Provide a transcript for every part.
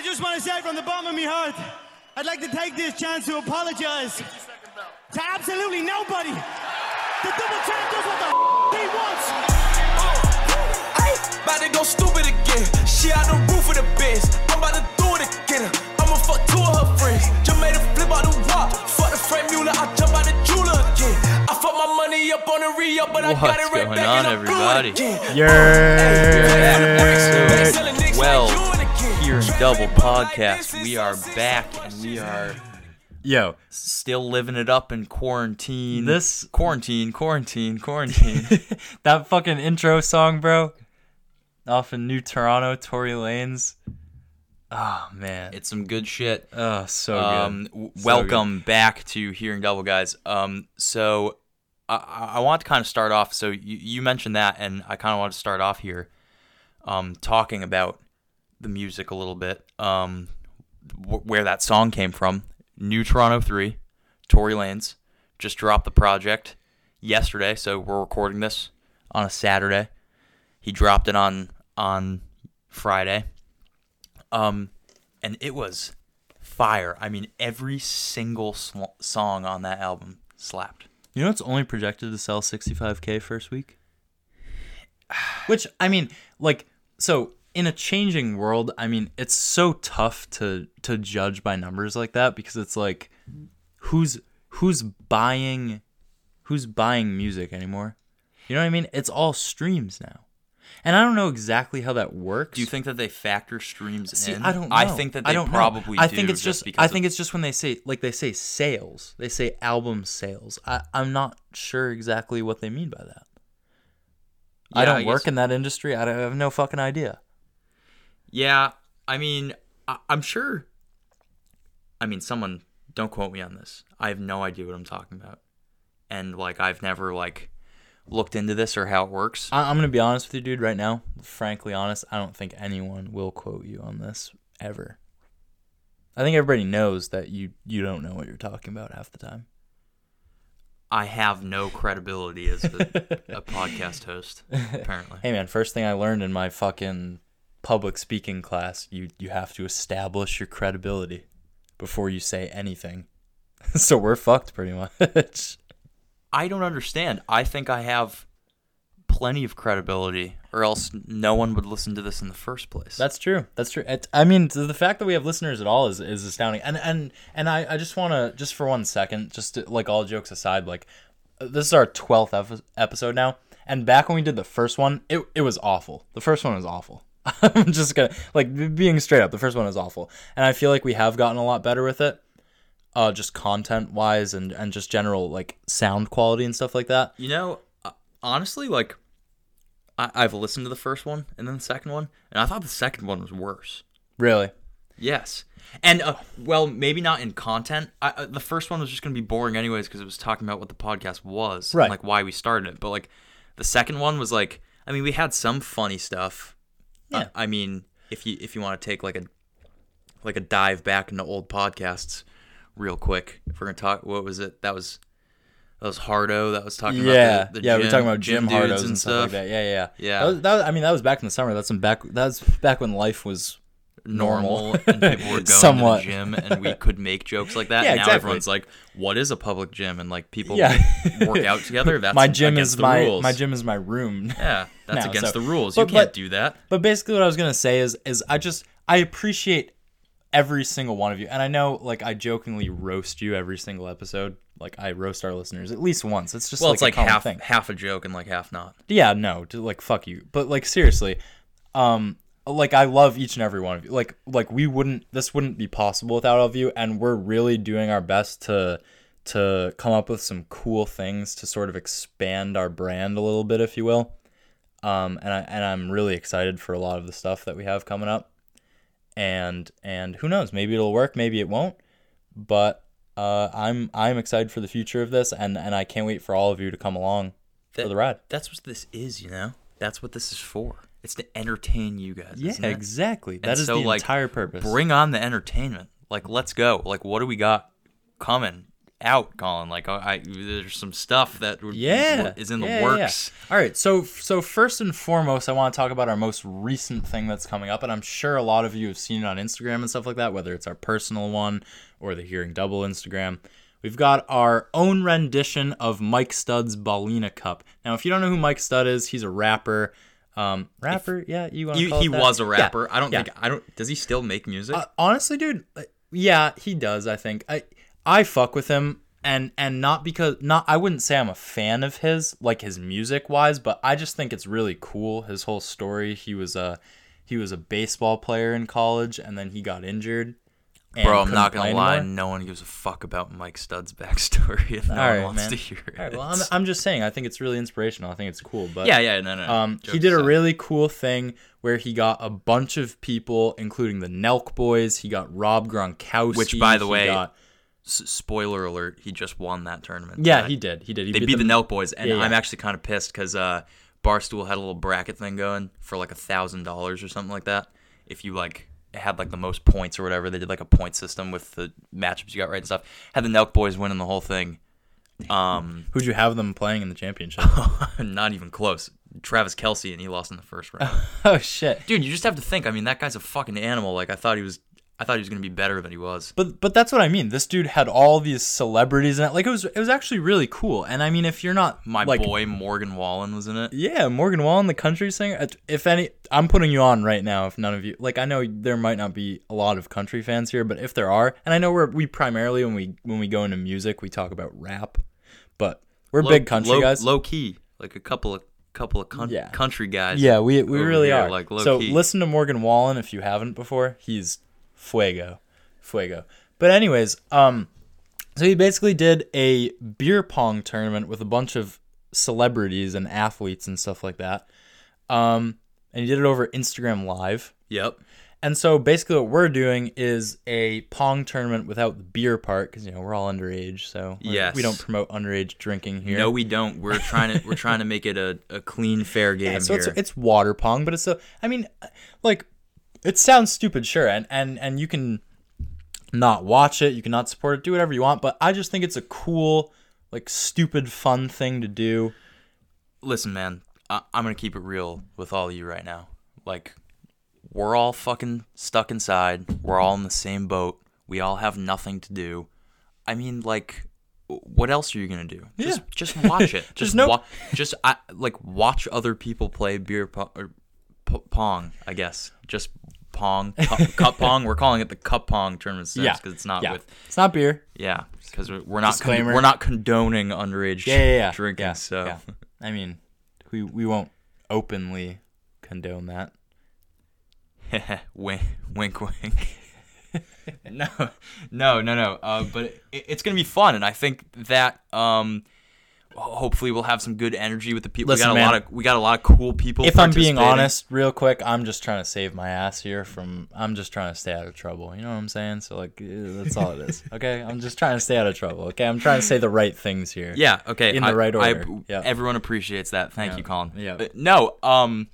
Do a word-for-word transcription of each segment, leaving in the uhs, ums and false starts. I just want to say from the bottom of my heart, I'd like to take this chance to apologize to absolutely nobody. The double champ does what the f he wants. Oh, I ain't about to go stupid again. She out the roof of the biz. I'm about to do it again. I'ma fuck two of her friends. Just made a flip out the wop. Fuck the frame Mueller, I jump out the jeweler again. I fuck my money up on the re-up, but I got it right back on, and I'm everybody. Again. Yeah. Oh, hey, well. Hearing Double podcast, we are back and we are yo still living it up in quarantine. This quarantine, quarantine, quarantine. That fucking intro song, bro, off in New Toronto, Tory Lanez. Oh man, it's some good shit. Oh, so good. Um, w- so welcome good. Back to Hearing Double, guys. Um, so I, I want to kind of start off. So you, you mentioned that, and I kind of want to start off here, um, talking about the music a little bit, um, wh- where that song came from. New Toronto three, Tory Lanez, just dropped the project yesterday, so we're recording this on a Saturday. He dropped it on on Friday, um, and it was fire. I mean, every single sl- song on that album slapped. You know it's only projected to sell sixty-five thousand first week? Which, I mean, like, so... in a changing world, I mean, it's so tough to to judge by numbers like that, because it's like, who's who's buying who's buying music anymore? You know what I mean? It's all streams now, and I don't know exactly how that works. Do you think that they factor streams See, in? I don't know. I think that they I don't probably. Know. I think do it's just. just I think of... it's just when they say like they say sales, they say album sales. I, I'm not sure exactly what they mean by that. Yeah, I don't I work guess... in that industry. I, don't, I have no fucking idea. Yeah, I mean, I- I'm sure, I mean, someone, don't quote me on this. I have no idea what I'm talking about. And, like, I've never, like, looked into this or how it works. I- I'm going to be honest with you, dude, right now. Frankly honest, I don't think anyone will quote you on this ever. I think everybody knows that you, you don't know what you're talking about half the time. I have no credibility as a, a podcast host, apparently. Hey, man, first thing I learned in my fucking... public speaking class, you you have to establish your credibility before you say anything. So we're fucked pretty much. I don't understand. I think I have plenty of credibility, or else no one would listen to this in the first place. That's true. That's true. It, I mean, the fact that we have listeners at all is, is astounding. And and and I, I just want to, just for one second, just to, like, all jokes aside, like, this is our twelfth episode now. And back when we did the first one, it it was awful. The first one was awful. I'm just gonna, like, being straight up, the first one is awful, and I feel like we have gotten a lot better with it, uh just content wise and and just general, like, sound quality and stuff like that, you know. Honestly, like, I- I've listened to the first one and then the second one, and I thought the second one was worse. Really? Yes. And uh, well, maybe not in content. I, uh, the first one was just gonna be boring anyways, because it was talking about what the podcast was, right, and, like, why we started it. But, like, the second one was, like, I mean, we had some funny stuff. Yeah. Uh, I mean, if you if you want to take like a like a dive back into old podcasts real quick, if we're gonna talk, what was it? That was that was Hardo that was talking yeah. about the, the yeah, gym, we were talking about gym, gym Hardos and, and stuff like that. Yeah, yeah, yeah. That was, that was, I mean, that was back in the summer. That's some back. That was back when life was normal, normal and people were going Somewhat. to the gym, and we could make jokes like that. Yeah, now exactly. Everyone's like, "What is a public gym?" And, like, people yeah. work out together. That's my gym is the my rules. my gym is my room. Yeah. That's now, against so, the rules. But, you can't but, do that. But basically what I was going to say is is I just, I appreciate every single one of you. And I know, like, I jokingly roast you every single episode. Like, I roast our listeners at least once. It's just, well, like, it's like a half, thing. half a joke and, like, half not. Yeah, no, to, like, fuck you. But, like, seriously, um, like, I love each and every one of you. Like, like we wouldn't, this wouldn't be possible without all of you. And we're really doing our best to to come up with some cool things to sort of expand our brand a little bit, if you will. Um, and I and I'm really excited for a lot of the stuff that we have coming up, and and who knows, maybe it'll work, maybe it won't, but uh, I'm I'm excited for the future of this, and, and I can't wait for all of you to come along that, for the ride. That's what this is, you know. That's what this is for. It's to entertain you guys. Yeah, isn't it? Exactly. That and is so, the like, entire purpose. Bring on the entertainment. Like, let's go. Like, what do we got coming? out, Colin. Like I, I there's some stuff that yeah. is in the yeah, works. Yeah. All right, so so first and foremost, I want to talk about our most recent thing that's coming up, and I'm sure a lot of you have seen it on Instagram and stuff like that, whether it's our personal one or the Hearing Double Instagram. We've got our own rendition of Mike Stud's Ballina Cup. Now, if you don't know who Mike Stud is, he's a rapper. Um, rapper, if, yeah, you want to call it that? He was a rapper. Yeah. I don't yeah. think I don't. Does he still make music? Uh, honestly, dude, yeah, he does. I think I I fuck with him, and and not because not I wouldn't say I'm a fan of his, like his music wise, but I just think it's really cool. His whole story. He was a he was a baseball player in college, and then he got injured. Bro, I'm not gonna lie. Anymore. No one gives a fuck about Mike Stud's backstory. If no All one right, wants man. to hear it. All right, well, I'm, I'm just saying. I think it's really inspirational. I think it's cool. But yeah, yeah, no, no. Um, he did aside. a really cool thing where he got a bunch of people, including the Nelk Boys. He got Rob Gronkowski, which, by the he way, got... s- spoiler alert, he just won that tournament. Yeah, tonight. he did. He did. He they beat, beat the Nelk Boys, and yeah, yeah. I'm actually kind of pissed because uh, Barstool had a little bracket thing going for like a thousand dollars or something like that. If you like. It had like the most points or whatever. They did like a point system with the matchups you got right and stuff. Had the Nelk Boys winning the whole thing. Um, Who'd you have them playing in the championship? Not even close. Travis Kelce, and he lost in the first round. Oh shit, dude! You just have to think. I mean, that guy's a fucking animal. Like I thought he was. I thought he was gonna be better than he was. But but that's what I mean. This dude had all these celebrities in it. Like it was it was actually really cool. And I mean, if you're not my like, boy Morgan Wallen was in it. Yeah, Morgan Wallen, the country singer. If any, I'm putting you on right now. If none of you like, I know there might not be a lot of country fans here, but if there are, and I know we're we primarily when we when we go into music we talk about rap, but we're low, big country low, guys. Low key, like a couple of. couple of con- yeah. country guys. Yeah, we we really here, are. Like, so key. Listen to Morgan Wallen if you haven't before. He's fuego. Fuego. But anyways, um so he basically did a beer pong tournament with a bunch of celebrities and athletes and stuff like that. Um and he did it over Instagram Live. Yep. And so basically what we're doing is a pong tournament without the beer part because, you know, we're all underage, so yes. we don't promote underage drinking here. No, we don't. We're trying to we're trying to make it a, a clean, fair game yeah, so here. It's, it's water pong, but it's a, I mean, like, it sounds stupid, sure, and, and, and you can not watch it, you can not support it, do whatever you want, but I just think it's a cool, like, stupid, fun thing to do. Listen, man, I, I'm going to keep it real with all of you right now. Like... We're all fucking stuck inside. We're all in the same boat. We all have nothing to do. I mean, like, what else are you gonna do? Yeah. Just, just watch it. Just no. Wa- just I, like watch other people play beer po- or p- pong. I guess just pong, cu- cup pong. We're calling it the cup pong tournament since because yeah. it's not yeah. with it's not beer. Yeah, because we're, we're not con- we're not condoning underage yeah, yeah, yeah. drinking. Yeah, so yeah. I mean, we we won't openly condone that. wink, wink, wink. no, no, no, no. Uh, but it, it's going to be fun, and I think that um, hopefully we'll have some good energy with the people. Listen, we got man, a lot of we got a lot of cool people. If I'm being honest, real quick, I'm just trying to save my ass here from. I'm just trying to stay out of trouble. You know what I'm saying? So like, that's all it is. Okay, I'm just trying to stay out of trouble. Okay, I'm trying to say the right things here. Yeah. Okay. In I, the right order. I, yeah. Everyone appreciates that. Thank yeah. you, Colin. Yeah. But no. Um.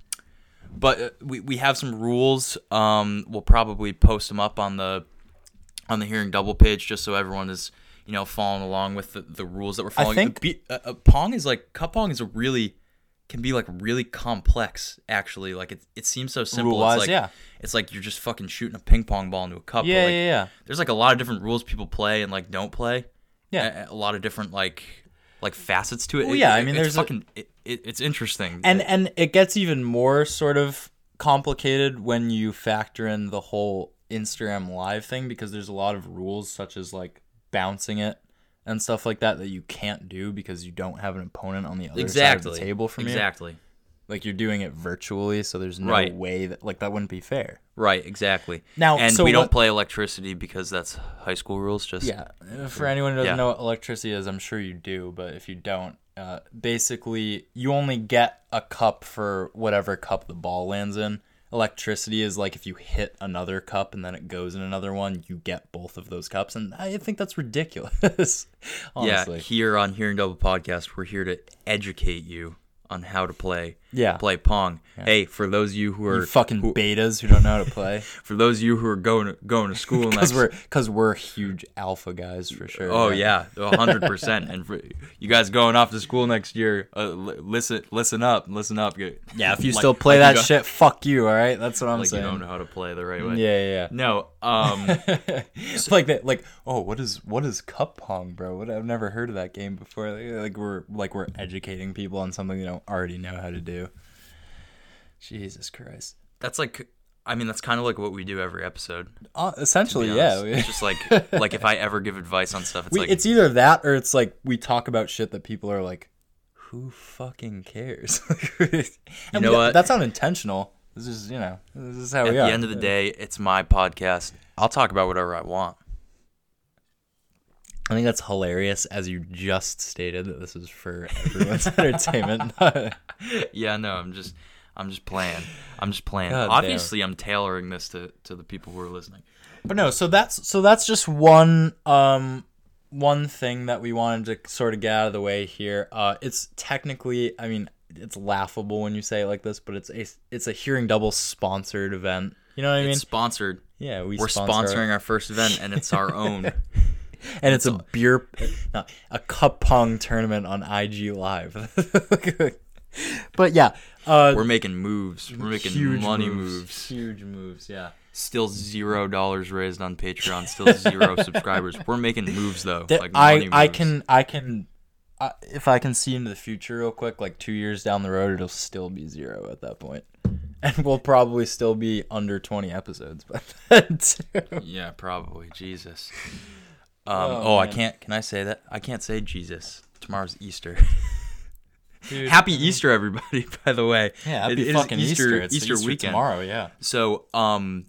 But we we have some rules. Um, we'll probably post them up on the on the Hearing Double page just so everyone is, you know, following along with the, the rules that we're following. I think be, uh, uh, pong is like cup pong is a really can be like really complex actually. Like it it seems so simple. Rule-wise, it's like yeah. it's like you're just fucking shooting a ping pong ball into a cup. Yeah, but like, yeah, yeah. There's like a lot of different rules people play and like don't play. Yeah, a, a lot of different like. like facets to it. Well, yeah, it, I mean, it's there's fucking a, it, it, it's interesting, and it, and it gets even more sort of complicated when you factor in the whole Instagram Live thing because there's a lot of rules such as like bouncing it and stuff like that that you can't do because you don't have an opponent on the other exactly. side of the table from exactly. you. Exactly. Like you're doing it virtually, so there's no right. way that like that wouldn't be fair. Right, exactly. Now, and so we what, don't play electricity because that's high school rules. Just yeah. For anyone who doesn't yeah. know what electricity is, I'm sure you do, but if you don't, uh, basically you only get a cup for whatever cup the ball lands in. Electricity is like if you hit another cup and then it goes in another one, you get both of those cups, and I think that's ridiculous. Honestly. Yeah, here on Hearing Double Podcast, we're here to educate you on how to play yeah. play Pong. Yeah. Hey, for those of you who are... You fucking who, betas who don't know how to play. For those of you who are going to, going to school... Because we're, we're huge alpha guys, for sure. Oh, right? Yeah, one hundred percent. And for you guys going off to school next year, uh, listen listen up, listen up. Yeah, if you like, still play like that shit, fuck you, all right? That's what I'm like saying. Like you don't know how to play the right way. Yeah, yeah, yeah. No, um... so, like, that, like, oh, what is what is cup pong, bro? What, I've never heard of that game before. Like, like we're like we're educating people on something they don't already know how to do. Jesus Christ. That's like, I mean, that's kind of like what we do every episode. Uh, essentially, yeah. It's just like, like if I ever give advice on stuff, it's we, like... It's either that or it's like we talk about shit that people are like, who fucking cares? You know we, what? That's not intentional. This is, you know, this is how At we are. At the end of the day, it's my podcast. I'll talk about whatever I want. I think that's hilarious, as you just stated that this is for everyone's entertainment. Yeah, no, I'm just... I'm just playing. I'm just playing. God Obviously, damn. I'm tailoring this to, to the people who are listening. But no, so that's so that's just one um one thing that we wanted to sort of get out of the way here. Uh, it's technically, I mean, it's laughable when you say it like this, but it's a it's a Hearing Double sponsored event. You know what I mean? It's sponsored. Yeah, we we're sponsor sponsoring our-, our first event, and it's our own. And it's so- a beer, no, a cup pong tournament on I G Live. But yeah, uh, we're making moves. We're making huge money moves, moves. Huge moves, yeah. Still zero dollars raised on Patreon. Still zero subscribers. We're making moves though. That, like money I, moves. I can, I can, I, if I can see into the future real quick, like two years down the road, it'll still be zero at that point, and we'll probably still be under twenty episodes by then too. Yeah, probably. Jesus. Um, oh, oh I can't. Can I say that? I can't say Jesus. Tomorrow's Easter. Dude. Happy Easter, everybody! By the way, yeah, happy it, it fucking is Easter. Easter. It's Easter, Easter weekend tomorrow, yeah. So, um,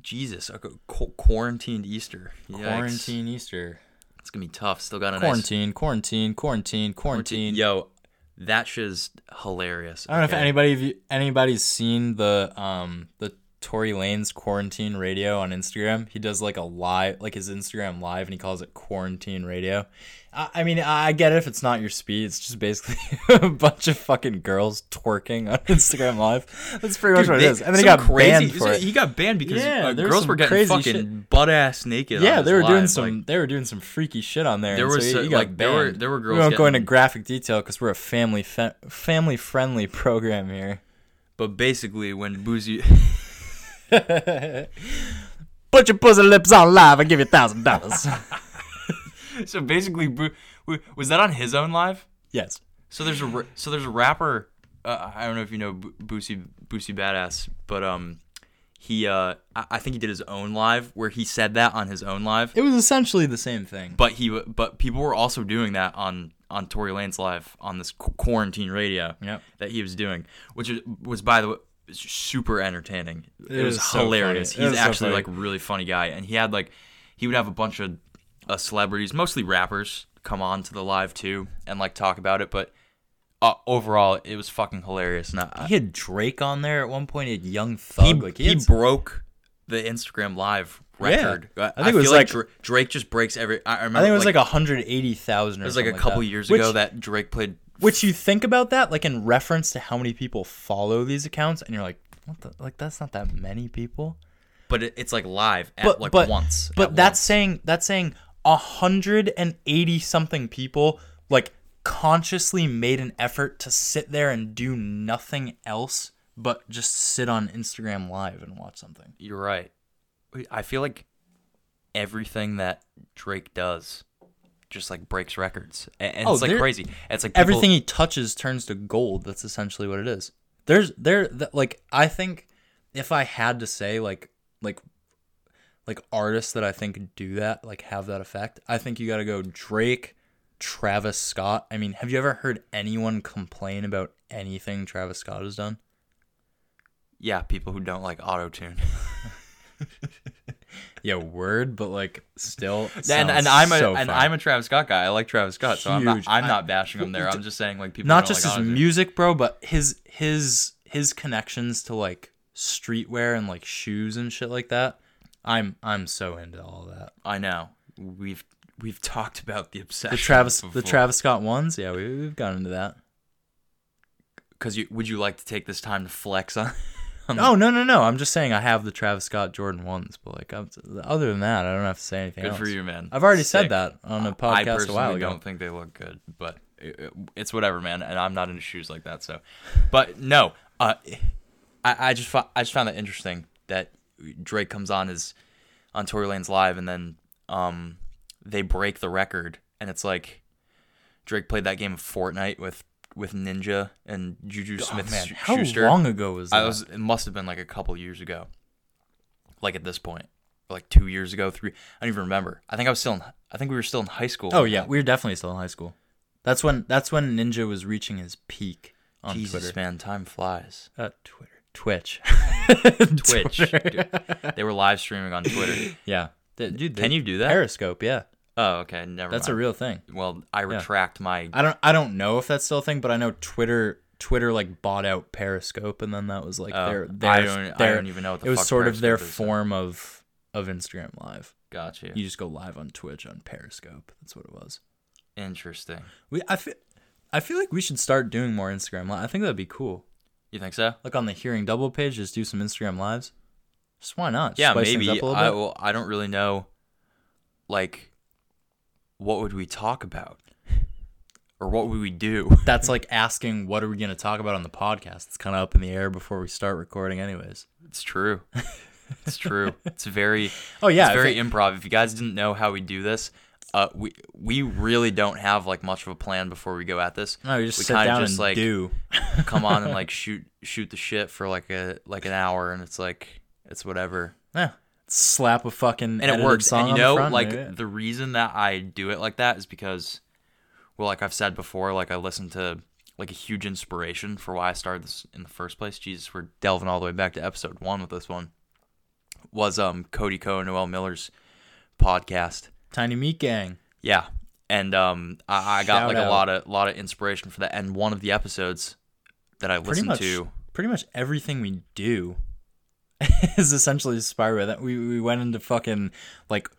Jesus, qu- quarantined Easter, Yikes. quarantine Easter. It's gonna be tough. Still got a quarantine, nice... quarantine, quarantine, quarantine. Yo, that shit's hilarious. I don't okay. know if anybody, if you, anybody's seen the um the Tory Lanez Quarantine Radio on Instagram. He does like a live, like his Instagram live, and he calls it Quarantine Radio. I mean, I get it if it's not your speed. It's just basically a bunch of fucking girls twerking on Instagram Live. That's pretty much Dude, what they, it is. And then he got crazy, banned for so it. He got banned because yeah, uh, girls were getting fucking butt ass naked. Yeah, on they were live. doing some. Like, they were doing some freaky shit on there. There was so so, like there were there were girls. We won't go into graphic detail because we're a family fe- family friendly program here. But basically, when Boosie. Put your pussy lips on live. I give you a thousand dollars. So basically, was that on his own live? Yes. So there's a so there's a rapper. Uh, I don't know if you know Boosie Boosie Badazz, but um, he uh, I think he did his own live where he said that on his own live. It was essentially the same thing. But he but people were also doing that on on Tory Lanez live on this Quarantine Radio yep. that he was doing, which was by the way super entertaining. It, it was, was hilarious. So He's was actually so like a really funny guy, and he had like he would have a bunch of. Uh, celebrities, mostly rappers, come on to the live too and like talk about it, but uh, overall it was fucking hilarious. And I, he had Drake on there at one point. He had Young Thug. He, like, he, he had... broke the Instagram Live record. Yeah. I think I it was like, like Drake just breaks every. I remember. I think it was like, like one hundred eighty thousand. It was like a couple like years ago Which... that Drake played. Which you think about that, like in reference to how many people follow these accounts, and you're like, what the? Like that's not that many people. But it, it's like live at but, like but, once. But that's once. saying that's saying. A hundred and eighty something people like consciously made an effort to sit there and do nothing else but just sit on Instagram Live and watch something. You're right. I feel like everything that Drake does just like breaks records, and oh, it's like crazy. It's like people... everything he touches turns to gold. That's essentially what it is. There's there like I think if I had to say like like. like artists that I think do that, like have that effect, I think you got to go Drake, Travis Scott. I mean, have you ever heard anyone complain about anything Travis Scott has done? Yeah, people who don't like auto-tune. Yeah, word, but like still sounds and, and I'm a so and I'm a Travis Scott guy. I like Travis Scott, Huge. so I'm not I'm not bashing him there. I'm just saying like people not just like his auto-tune. music, bro, but his his his connections to like streetwear and like shoes and shit like that. I'm I'm so into all that. I know. We've we've talked about the obsession. The Travis before. the Travis Scott ones. Yeah, we, we've gotten into that. because you would you like to take this time to flex on? on oh no no no! I'm just saying I have the Travis Scott Jordan ones, but like I'm, other than that, I don't have to say anything. Good else. For you, man. I've already Sick. Said that on a podcast I personally a while ago. Don't think they look good, but it, it's whatever, man. And I'm not into shoes like that, so. But no, uh, I I just I just found that interesting that Drake comes on as on Tory Lanez Live, and then um they break the record, and it's like Drake played that game of Fortnite with. with Ninja and Juju Smith-Shuster. Oh, how long ago was that? I was, it must have been like a couple years ago. Like at this point. Like two years ago, three. I don't even remember. I think I was still in, I think we were still in high school. Oh yeah, we were definitely still in high school. That's when that's when Ninja was reaching his peak on Jesus, Twitter. Jesus, man, time flies. Uh, Twitter. Twitch. Twitch. Dude. They were live streaming on Twitter. Yeah. Dude, can you do that? Periscope, yeah. Oh, okay. Never. That's mind. A real thing. Well, I retract yeah. my. I don't. I don't know if that's still a thing, but I know Twitter. Twitter like bought out Periscope, and then that was like uh, their. their, I, don't, their I don't even know what the. It fuck was sort Periscope of their is, form so. of of Instagram Live. Gotcha. You just go live on Twitch on Periscope. That's what it was. Interesting. We I feel, I feel like we should start doing more Instagram Live. I think that'd be cool. You think so? Like on the Hearing Double page, just do some Instagram Lives. Just why not? Just yeah, spice maybe. Things up a little bit. I well, I don't really know. Like. What would we talk about? Or what would we do? That's like asking, what are we going to talk about on the podcast? It's kind of up in the air before we start recording anyways. It's true. It's true. It's very oh yeah, it's very it, improv. If you guys didn't know how we do this, uh, we we really don't have like much of a plan before we go at this. No, we just we sit down just, and like, do. Come on and like shoot shoot the shit for like a like an hour, and it's like it's whatever. Yeah. Slap a fucking and it works. And you know, the like yeah. the reason that I do it like that is because, well, like I've said before, like I listened to like a huge inspiration for why I started this in the first place. Jesus, we're delving all the way back to episode one with this one. Was um Cody Ko and Noel Miller's podcast, Tiny Meat Gang. Yeah, and um I, I got Shout like out. a lot of lot of inspiration for that. And one of the episodes that I listened pretty much, to, pretty much everything we do. Is essentially inspired by that. We we went into fucking like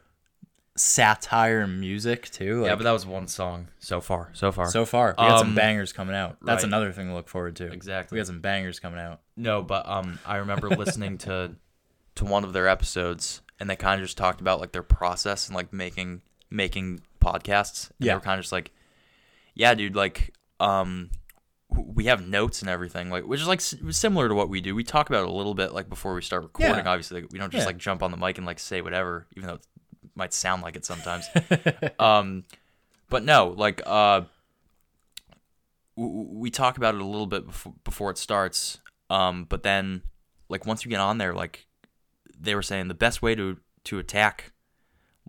satire music too. Like, yeah, but that was one song so far. So far. So far. We got um, some bangers coming out. That's right. Another thing to look forward to. Exactly. We got some bangers coming out. No, but um I remember listening to to one of their episodes, and they kind of just talked about like their process and like making making podcasts. And yeah. They were kind of just like, yeah, dude, like um we have notes and everything, like which is like similar to what we do. We talk about it a little bit like before we start recording. Yeah. Obviously, like, we don't just yeah. like jump on the mic and like say whatever, even though it might sound like it sometimes. um, but no, like uh, w- we talk about it a little bit before before it starts. Um, but then, like once you get on there, like they were saying, the best way to to attack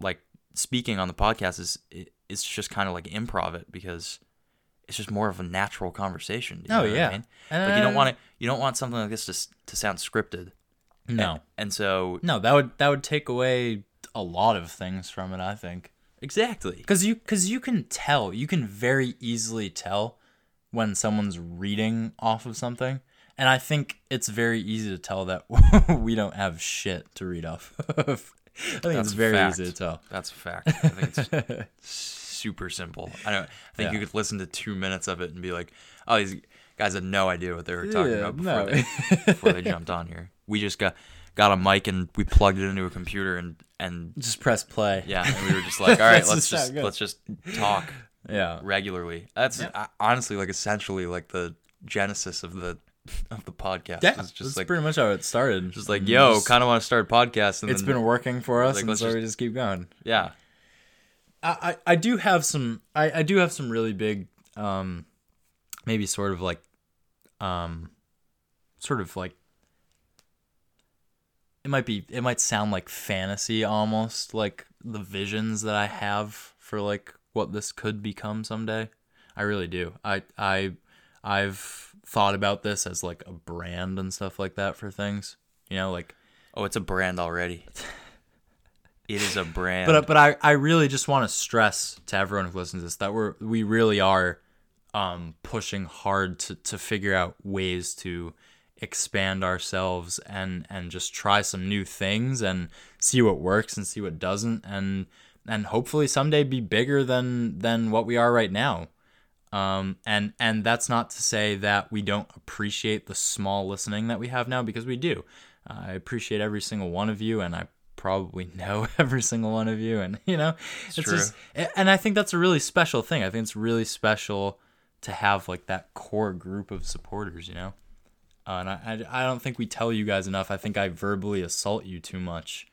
like speaking on the podcast is it, it's just kind of like improv it because. It's just more of a natural conversation. You oh know yeah, what I mean? uh, like you don't want it. You don't want something like this to to sound scripted. No, and, and so no, that would that would take away a lot of things from it. I think exactly because you because you can tell you can very easily tell when someone's reading off of something, and I think it's very easy to tell that we don't have shit to read off of. I think That's it's very fact. easy to tell. That's a fact. I think it's. Super simple. I don't. I think yeah. you could listen to two minutes of it and be like, "Oh, these guys had no idea what they were talking yeah, about before, no. they, before they jumped on here." We just got got a mic and we plugged it into a computer and and just press play. Yeah, and we were just like, "All right, let's just let's just talk." Yeah, regularly. That's yeah. honestly like essentially like the genesis of the of the podcast. Yeah, it's just that's like, pretty much how it started. Just like, yo, kind of want to start a podcast. And it's then, been working for us, like, and so just, we just keep going. Yeah. I, I do have some I, I do have some really big um maybe sort of like um sort of like it might be it might sound like fantasy almost, like the visions that I have for like what this could become someday. I really do. I I I've thought about this as like a brand and stuff like that for things. You know, like oh, it's a brand already. It is a brand. But but I, I really just want to stress to everyone who listens to this that we're we really are um, pushing hard to, to figure out ways to expand ourselves and, and just try some new things and see what works and see what doesn't and and hopefully someday be bigger than than what we are right now. Um, and and that's not to say that we don't appreciate the small listening that we have now, because we do. Uh, I appreciate every single one of you, and I probably know every single one of you, and you know, it's, it's just, and I think that's a really special thing. I think it's really special to have like that core group of supporters, you know. Uh, and I, I, I don't think we tell you guys enough. I think I verbally assault you too much.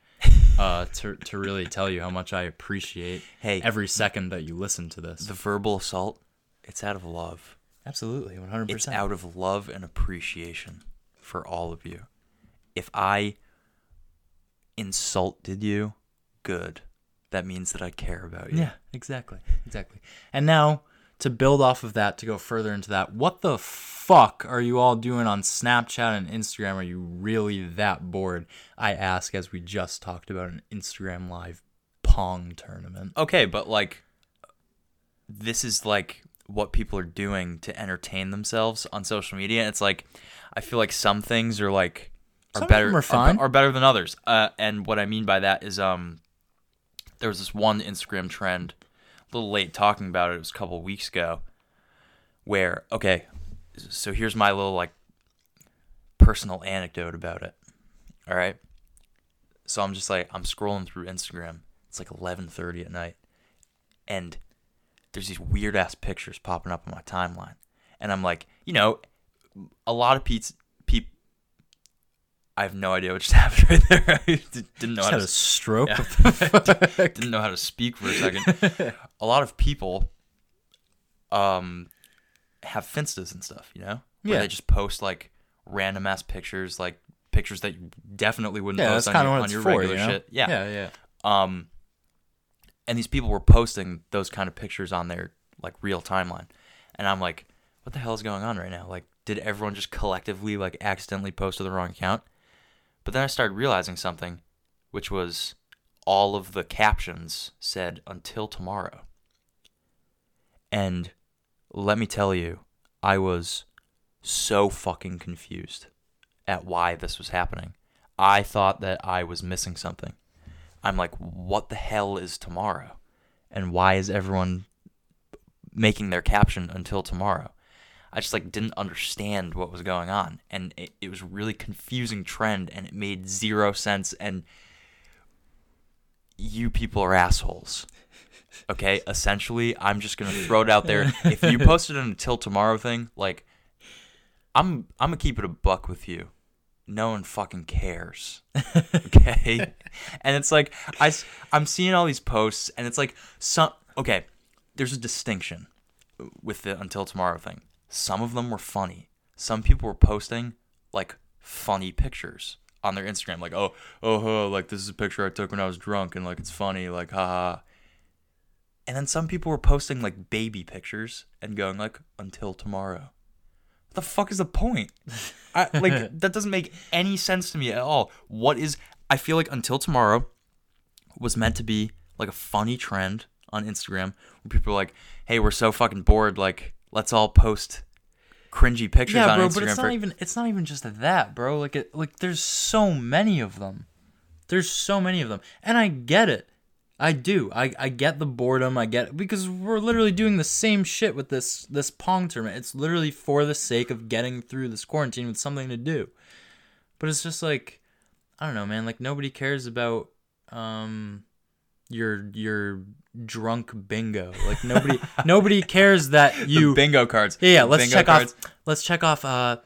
Uh, to to really tell you how much I appreciate hey, every second that you listen to this. The verbal assault, it's out of love. Absolutely, one hundred percent. It's out of love and appreciation for all of you. If I insulted you, good. That means that I care about you. Yeah, exactly, exactly. And now, to build off of that, to go further into that, what the fuck are you all doing on Snapchat and Instagram? Are you really that bored? I ask, as we just talked about an Instagram Live Pong tournament. Okay, but like, this is like what people are doing to entertain themselves on social media. It's like, I feel like some things are like are some better of them are, fine. Are, are better than others. Uh, and what I mean by that is, um, there was this one Instagram trend. A little late talking about it. It was a couple of weeks ago where, okay, so here's my little like personal anecdote about it. All right. So I'm just like, I'm scrolling through Instagram. It's like eleven thirty at night. And there's these weird ass pictures popping up on my timeline. And I'm like, you know, a lot of pizza, people, I have no idea what just happened right there. I didn't know just how had to, a stroke. Yeah. Didn't know how to speak for a second. A lot of people, um, have Finstas and stuff, you know, where yeah. they just post like random ass pictures, like pictures that you definitely wouldn't yeah, post on your, on your for, regular you know? shit. Yeah, yeah, yeah. Um, and these people were posting those kind of pictures on their like real timeline, and I'm like, what the hell is going on right now? Like, did everyone just collectively like accidentally post to the wrong account? But then I started realizing something, which was all of the captions said, until tomorrow. And let me tell you, I was so fucking confused at why this was happening. I thought that I was missing something. I'm like, what the hell is tomorrow? And why is everyone making their caption until tomorrow? I just like didn't understand what was going on, and it, it was a really confusing trend, and it made zero sense. And you people are assholes. Okay, essentially, I'm just gonna throw it out there. If you posted an until tomorrow thing, like, I'm I'm gonna keep it a buck with you. No one fucking cares. Okay, and it's like I I'm seeing all these posts, and it's like some okay. There's a distinction with the until tomorrow thing. Some of them were funny. Some people were posting like funny pictures on their Instagram, like, oh, oh, oh, like this is a picture I took when I was drunk, and like it's funny, like haha. And then some people were posting like baby pictures and going like until tomorrow. What the fuck is the point? I, like that doesn't make any sense to me at all. What is? I feel like until tomorrow was meant to be like a funny trend on Instagram where people are like, hey, we're so fucking bored, like, let's all post cringy pictures yeah, on bro, Instagram. But it's not for- even it's not even just that, bro. Like it, like there's so many of them. There's so many of them. And I get it. I do. I, I get the boredom. I get it, because we're literally doing the same shit with this this Pong tournament. It's literally for the sake of getting through this quarantine with something to do. But it's just like, I don't know, man. Like nobody cares about um your your drunk bingo. Like nobody nobody cares that you the bingo cards. Yeah, yeah let's bingo check cards. off let's check off uh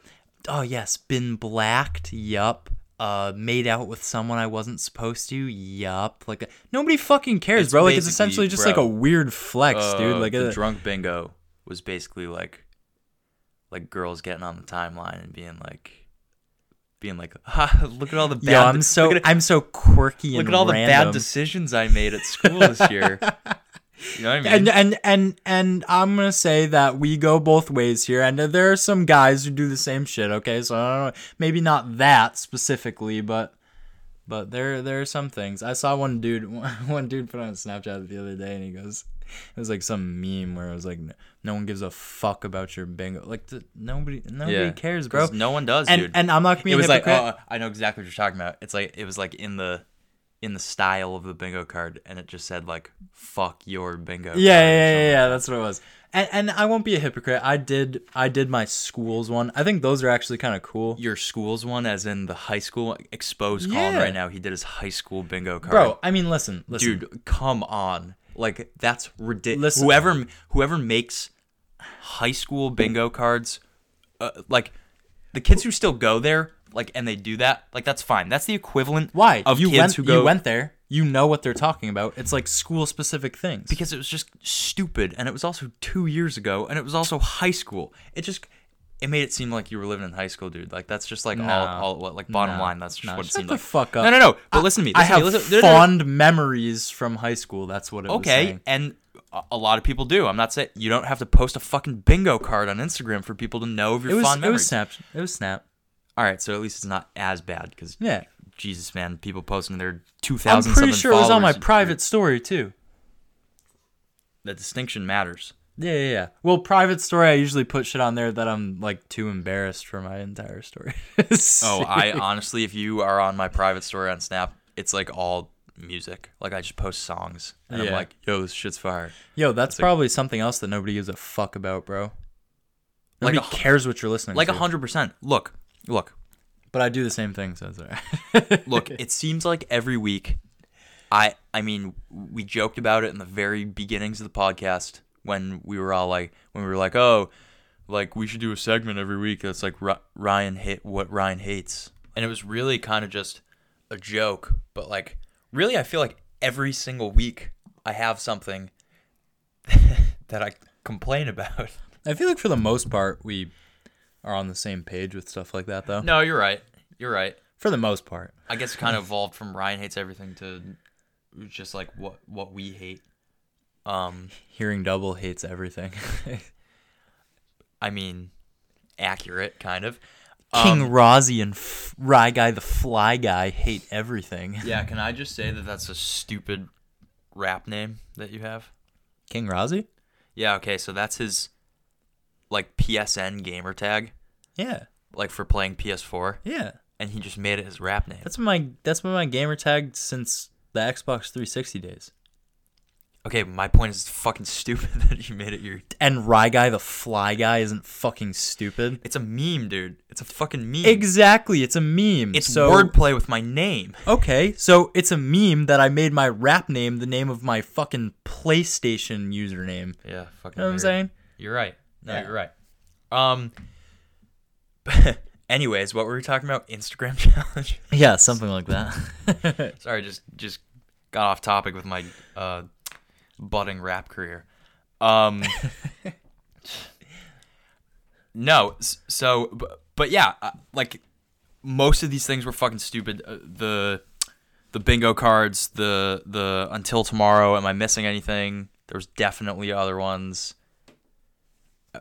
oh yes, been blacked. Yup. Uh made out with someone I wasn't supposed to. Yup. Like nobody fucking cares, it's bro. Like it's essentially just bro, like a weird flex, uh, dude. Like the uh, drunk bingo was basically like like girls getting on the timeline and being like Being like, ah, look at all the bad. Yo, I'm so at, I'm so quirky. And look at all random. the bad decisions I made at school this year. You know what I mean? And and and and I'm gonna say that we go both ways here, and there are some guys who do the same shit. Okay, so I don't know, maybe not that specifically, but but there there are some things. I saw one dude one dude put on Snapchat the other day, and he goes, it was like some meme where it was like, no one gives a fuck about your bingo. Like the, nobody, nobody yeah. cares, bro. No one does, and, dude. And I'm not being. It was hypocrite. like, oh, I know exactly what you're talking about. It's like it was like in the, in the style of the bingo card, and it just said, like, fuck your bingo yeah, card. Yeah, yeah, yeah, yeah, that's what it was. And, and I won't be a hypocrite. I did I did my school's one. I think those are actually kind of cool. Your school's one, as in the high school? Exposed yeah. Colin right now. He did his high school bingo card. Bro, I mean, listen. listen. Dude, come on. Like, that's ridiculous. Whoever, whoever makes high school bingo cards, uh, like, the kids who still go there, like, and they do that, like, that's fine. That's the equivalent Why? of you kids went, who go... You went there. You know what they're talking about. It's like school-specific things. Because it was just stupid, and it was also two years ago, and it was also high school. It just... It made it seem like you were living in high school, dude. Like, that's just, like, no. all, all, like, bottom no. line, that's just no, what it seemed like. Shut the fuck up. No, no, no, but I, listen to me. Listen I have me. Listen, fond no, no, no. memories from high school. That's what it okay, was saying. Okay, and a lot of people do. I'm not saying... You don't have to post a fucking bingo card on Instagram for people to know of your was, fond memories. It was Snap. It was Snap. All right, so at least it's not as bad, because... Yeah. Jesus, man, people posting their two thousand something followers. I'm pretty sure it was on my private story, too. That distinction matters. Yeah, yeah, yeah. Well, private story, I usually put shit on there that I'm, like, too embarrassed for my entire story. Oh, I honestly, if you are on my private story on Snap, it's, like, all music. Like, I just post songs, and yeah. I'm like, yo, this shit's fire. Yo, that's, that's probably like, something else that nobody gives a fuck about, bro. Nobody like a, cares what you're listening like to. Like, one hundred percent. Look, look. But I do the same thing, so it's all right. Look, it seems like every week, I I mean, we joked about it in the very beginnings of the podcast when we were all like, when we were like, oh, like we should do a segment every week that's like Ryan hit what Ryan hates, and it was really kind of just a joke. But like, really, I feel like every single week I have something that I complain about. I feel like for the most part we. Are on the same page with stuff like that, though. No, you're right. You're right. For the most part, I guess it kind of evolved from Ryan hates everything to just like what what we hate. Um, Hearing Double hates everything. I mean, accurate, kind of. King um, Rozzy and F- Rye Guy the Fly Guy hate everything. Yeah, can I just say that that's a stupid rap name that you have? King Rozzy? Yeah. Okay, so that's his. Like P S N gamer tag, yeah. Like for playing P S four, yeah. And he just made it his rap name. That's my that's been my gamer tag since the Xbox three sixty days. Okay, my point is it's fucking stupid that you made it your. And Rye Guy the Fly Guy isn't fucking stupid. It's a meme, dude. It's a fucking meme. Exactly, it's a meme. It's so... wordplay with my name. Okay, so it's a meme that I made my rap name the name of my fucking PlayStation username. Yeah, fucking. You know what I'm saying? You're right. No, yeah. You're right. Um. Anyways, what were we talking about? Instagram challenge? Yeah, something like that. Sorry, just just got off topic with my uh, budding rap career. Um. No, so but, but yeah, like most of these things were fucking stupid. Uh, the the bingo cards, the the until tomorrow. Am I missing anything? There was definitely other ones.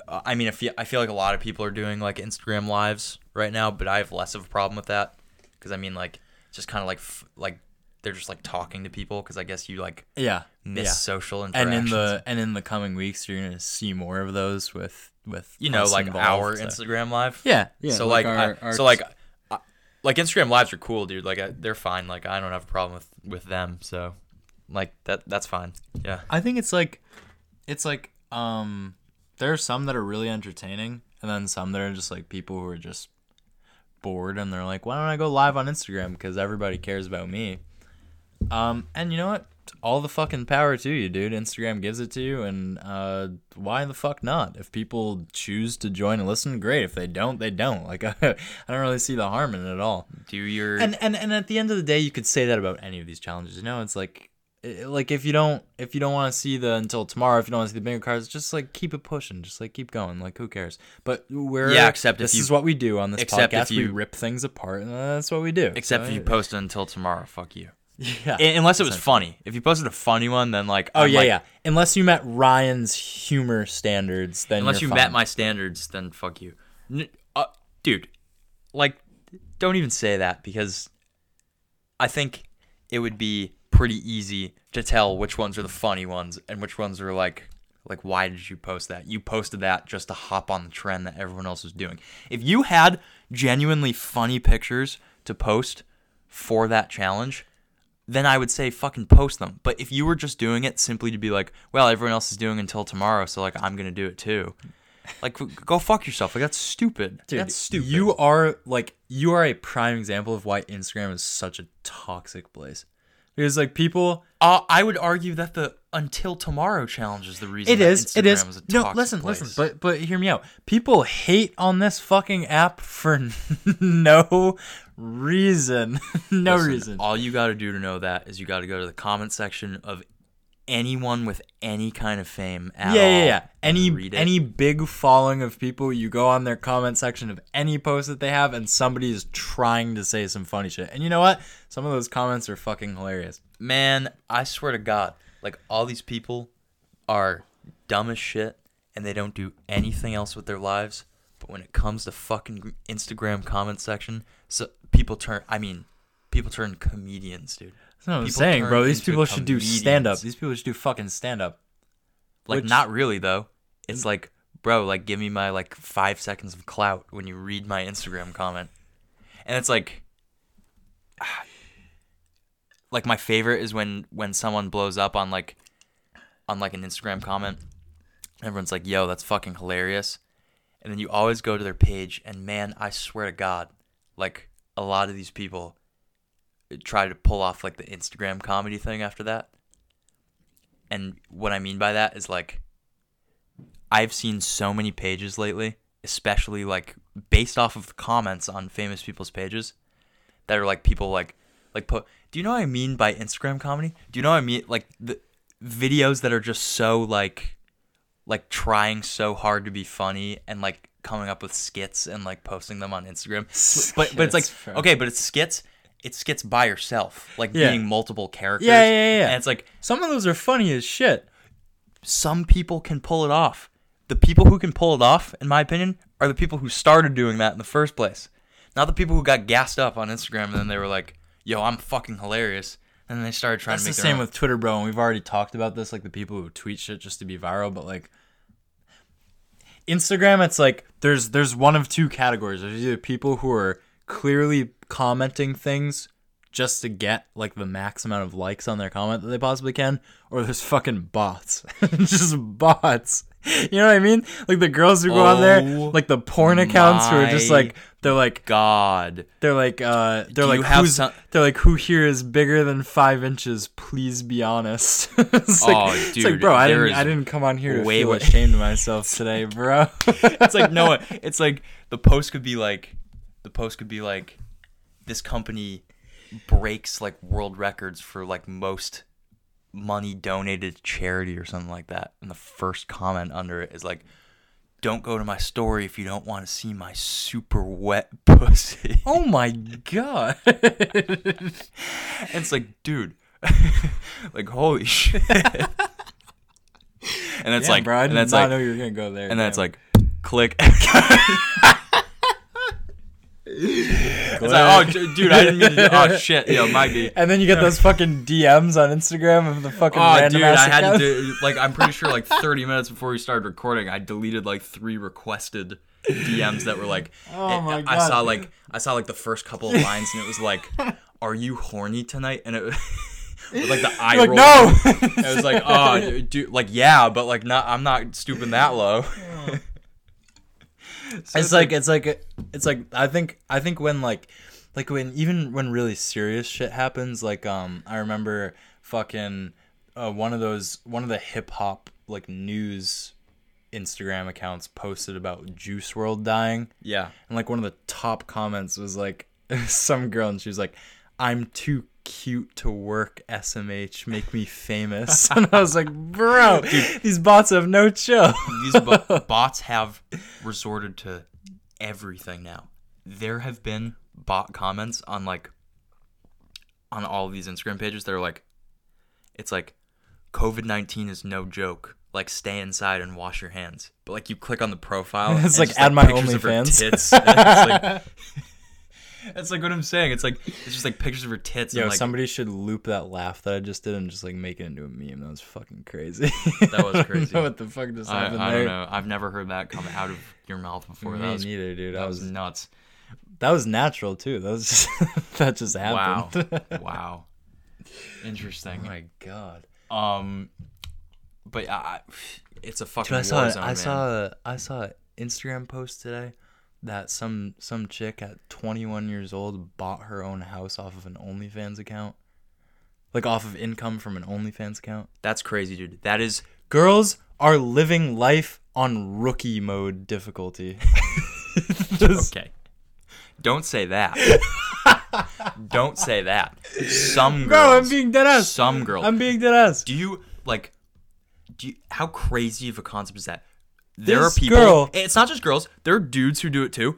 I mean, I feel, I feel like a lot of people are doing, like, Instagram lives right now, but I have less of a problem with that because, I mean, like, it's just kind of, like, f- like they're just, like, talking to people because I guess you, like, yeah, miss yeah. social interactions. And in the and in the coming weeks, you're going to see more of those with, with you know, like, our so. Instagram live. Yeah. yeah so, like, like our, I, our... so like, I, like, Instagram lives are cool, dude. Like, I, they're fine. Like, I don't have a problem with, with them. So, like, that that's fine. Yeah. I think it's, like, it's, like, um... there are some that are really entertaining, and then some that are just, like, people who are just bored, and they're like, why don't I go live on Instagram because everybody cares about me? Um, and you know what? All the fucking power to you, dude. Instagram gives it to you, and uh, why the fuck not? If people choose to join and listen, great. If they don't, they don't. Like, I, I don't really see the harm in it at all. Do your... And, and, and at the end of the day, you could say that about any of these challenges. You know, it's like... Like, if you don't if you don't want to see the until tomorrow, if you don't want to see the bingo cards, just, like, keep it pushing. Just, like, keep going. Like, who cares? But we're... Yeah, except this if you... This is what we do on this except podcast. If you, we rip things apart, and that's what we do. Except so, if you post it until tomorrow. Fuck you. Yeah. Unless it was funny. If you posted a funny one, then, like... Oh, I'm yeah, like, yeah. Unless you met Ryan's humor standards, then Unless you fine. met my standards, then fuck you. Uh, dude, like, don't even say that, because I think it would be... pretty easy to tell which ones are the funny ones and which ones are like like why did you post that? You posted that just to hop on the trend that everyone else is doing. If you had genuinely funny pictures to post for that challenge, then I would say fucking post them. But if you were just doing it simply to be like, well, everyone else is doing it until tomorrow, so like I'm gonna do it too, like go fuck yourself. Like that's stupid. Dude, that's stupid. You are like you are a prime example of why Instagram is such a toxic place. Because like people, uh, I would argue that the until tomorrow challenge is the reason. It is. That Instagram it is. is a toxic no, listen, place. listen. But but hear me out. People hate on this fucking app for no reason. no listen, reason. All you got to do to know that is you got to go to the comment section of anyone with any kind of fame at yeah, all. Yeah, yeah. Any any big following of people, you go on their comment section of any post that they have, and somebody is trying to say some funny shit. And you know what? Some of those comments are fucking hilarious. Man, I swear to God, like all these people are dumb as shit, and they don't do anything else with their lives. But when it comes to fucking Instagram comment section, so people turn. I mean, people turn comedians, dude. That's what I'm saying, bro. These people should do stand-up. These people should do fucking stand-up. Like, Which, not really, though. It's like, bro, like, give me my, like, five seconds of clout when you read my Instagram comment. And it's like... Like, my favorite is when, when someone blows up on, like, on, like, an Instagram comment. Everyone's like, yo, that's fucking hilarious. And then you always go to their page, and, man, I swear to God, like, a lot of these people... try to pull off like the Instagram comedy thing after that. And what I mean by that is like I've seen so many pages lately, especially like based off of the comments on famous people's pages that are like people like like put po- do you know what I mean by Instagram comedy? Do you know what I mean? Like the videos that are just so like like trying so hard to be funny and like coming up with skits and like posting them on Instagram. But but it's like okay, but it's skits. It skits by yourself, like yeah. being multiple characters. Yeah, yeah, yeah. And it's like... Some of those are funny as shit. Some people can pull it off. The people who can pull it off, in my opinion, are the people who started doing that in the first place. Not the people who got gassed up on Instagram and then they were like, yo, I'm fucking hilarious. And then they started trying That's to make That's the same own. With Twitter, bro. And we've already talked about this, like the people who tweet shit just to be viral. But like... Instagram, it's like... There's, there's one of two categories. There's either people who are clearly... commenting things just to get like the max amount of likes on their comment that they possibly can, or there's fucking bots. Just bots, you know what I mean? Like the girls who go oh on there, like the porn accounts who are just like they're like God, they're like uh they're Do like who's some- they're like who here is bigger than five inches, please be honest. It's oh like, dude, it's like, bro, I didn't I didn't come on here to feel ashamed of myself today, bro. It's like no, it's like the post could be like the post could be like this company breaks like world records for like most money donated to charity or something like that. And the first comment under it is like, don't go to my story if you don't want to see my super wet pussy. Oh my God. It's like, dude, like, holy shit. And it's yeah, like, bro, I did not like, know you were going to go there. And that's like, click. It's like, oh, dude, I didn't mean to do, oh, shit, yo, my dude. And then you get those fucking D Ms on Instagram of the fucking oh, random dude, ass I account. Had to do, like, I'm pretty sure, like, thirty minutes before we started recording, I deleted, like, three requested D Ms that were, like, oh, my God. I saw, like, I saw, like, the first couple of lines, and it was, like, are you horny tonight? And it was, with, like, the eye like, roll. No! It was, like, oh, dude, like, yeah, but, like, not. I'm not stooping that low. So it's like, like it's like it's like I think I think when like like when even when really serious shit happens, like um I remember fucking uh, one of those one of the hip hop like news Instagram accounts posted about Juice world dying. Yeah. And like one of the top comments was like some girl, and she was like, I'm too cute to work, S M H, make me famous. And I was like, bro, dude, these bots have no chill. These bo- bots have resorted to everything now. There have been bot comments on like on all of these Instagram pages that are like, it's like covid nineteen is no joke, like stay inside and wash your hands. But like you click on the profile and it's, it's like, just, add like, my OnlyFans tits. And it's like that's like what I'm saying. It's like it's just like pictures of her tits. Yo, and like, somebody should loop that laugh that I just did and just like make it into a meme. That was fucking crazy. That was crazy. I don't know what the fuck just I, happened I there? I don't know. I've never heard that come out of your mouth before. Me that was, neither, dude. That I was, was nuts. That was natural too. That was just, that just happened. Wow. Wow. Interesting. Oh my god. Um, but I, it's a fucking. Dude, I saw. War zone, I man. saw. I saw an Instagram post today that some some chick at twenty-one years old bought her own house off of an OnlyFans account, like off of income from an OnlyFans account. That's crazy, dude. That is. Girls are living life on rookie mode difficulty. Just... Okay. Don't say that. Don't say that. Some girls. Bro, I'm being dead ass. Some girls. I'm being dead ass. Do you, like, do you, how crazy of a concept is that? There this are people. Girl, it's not just girls. There are dudes who do it too.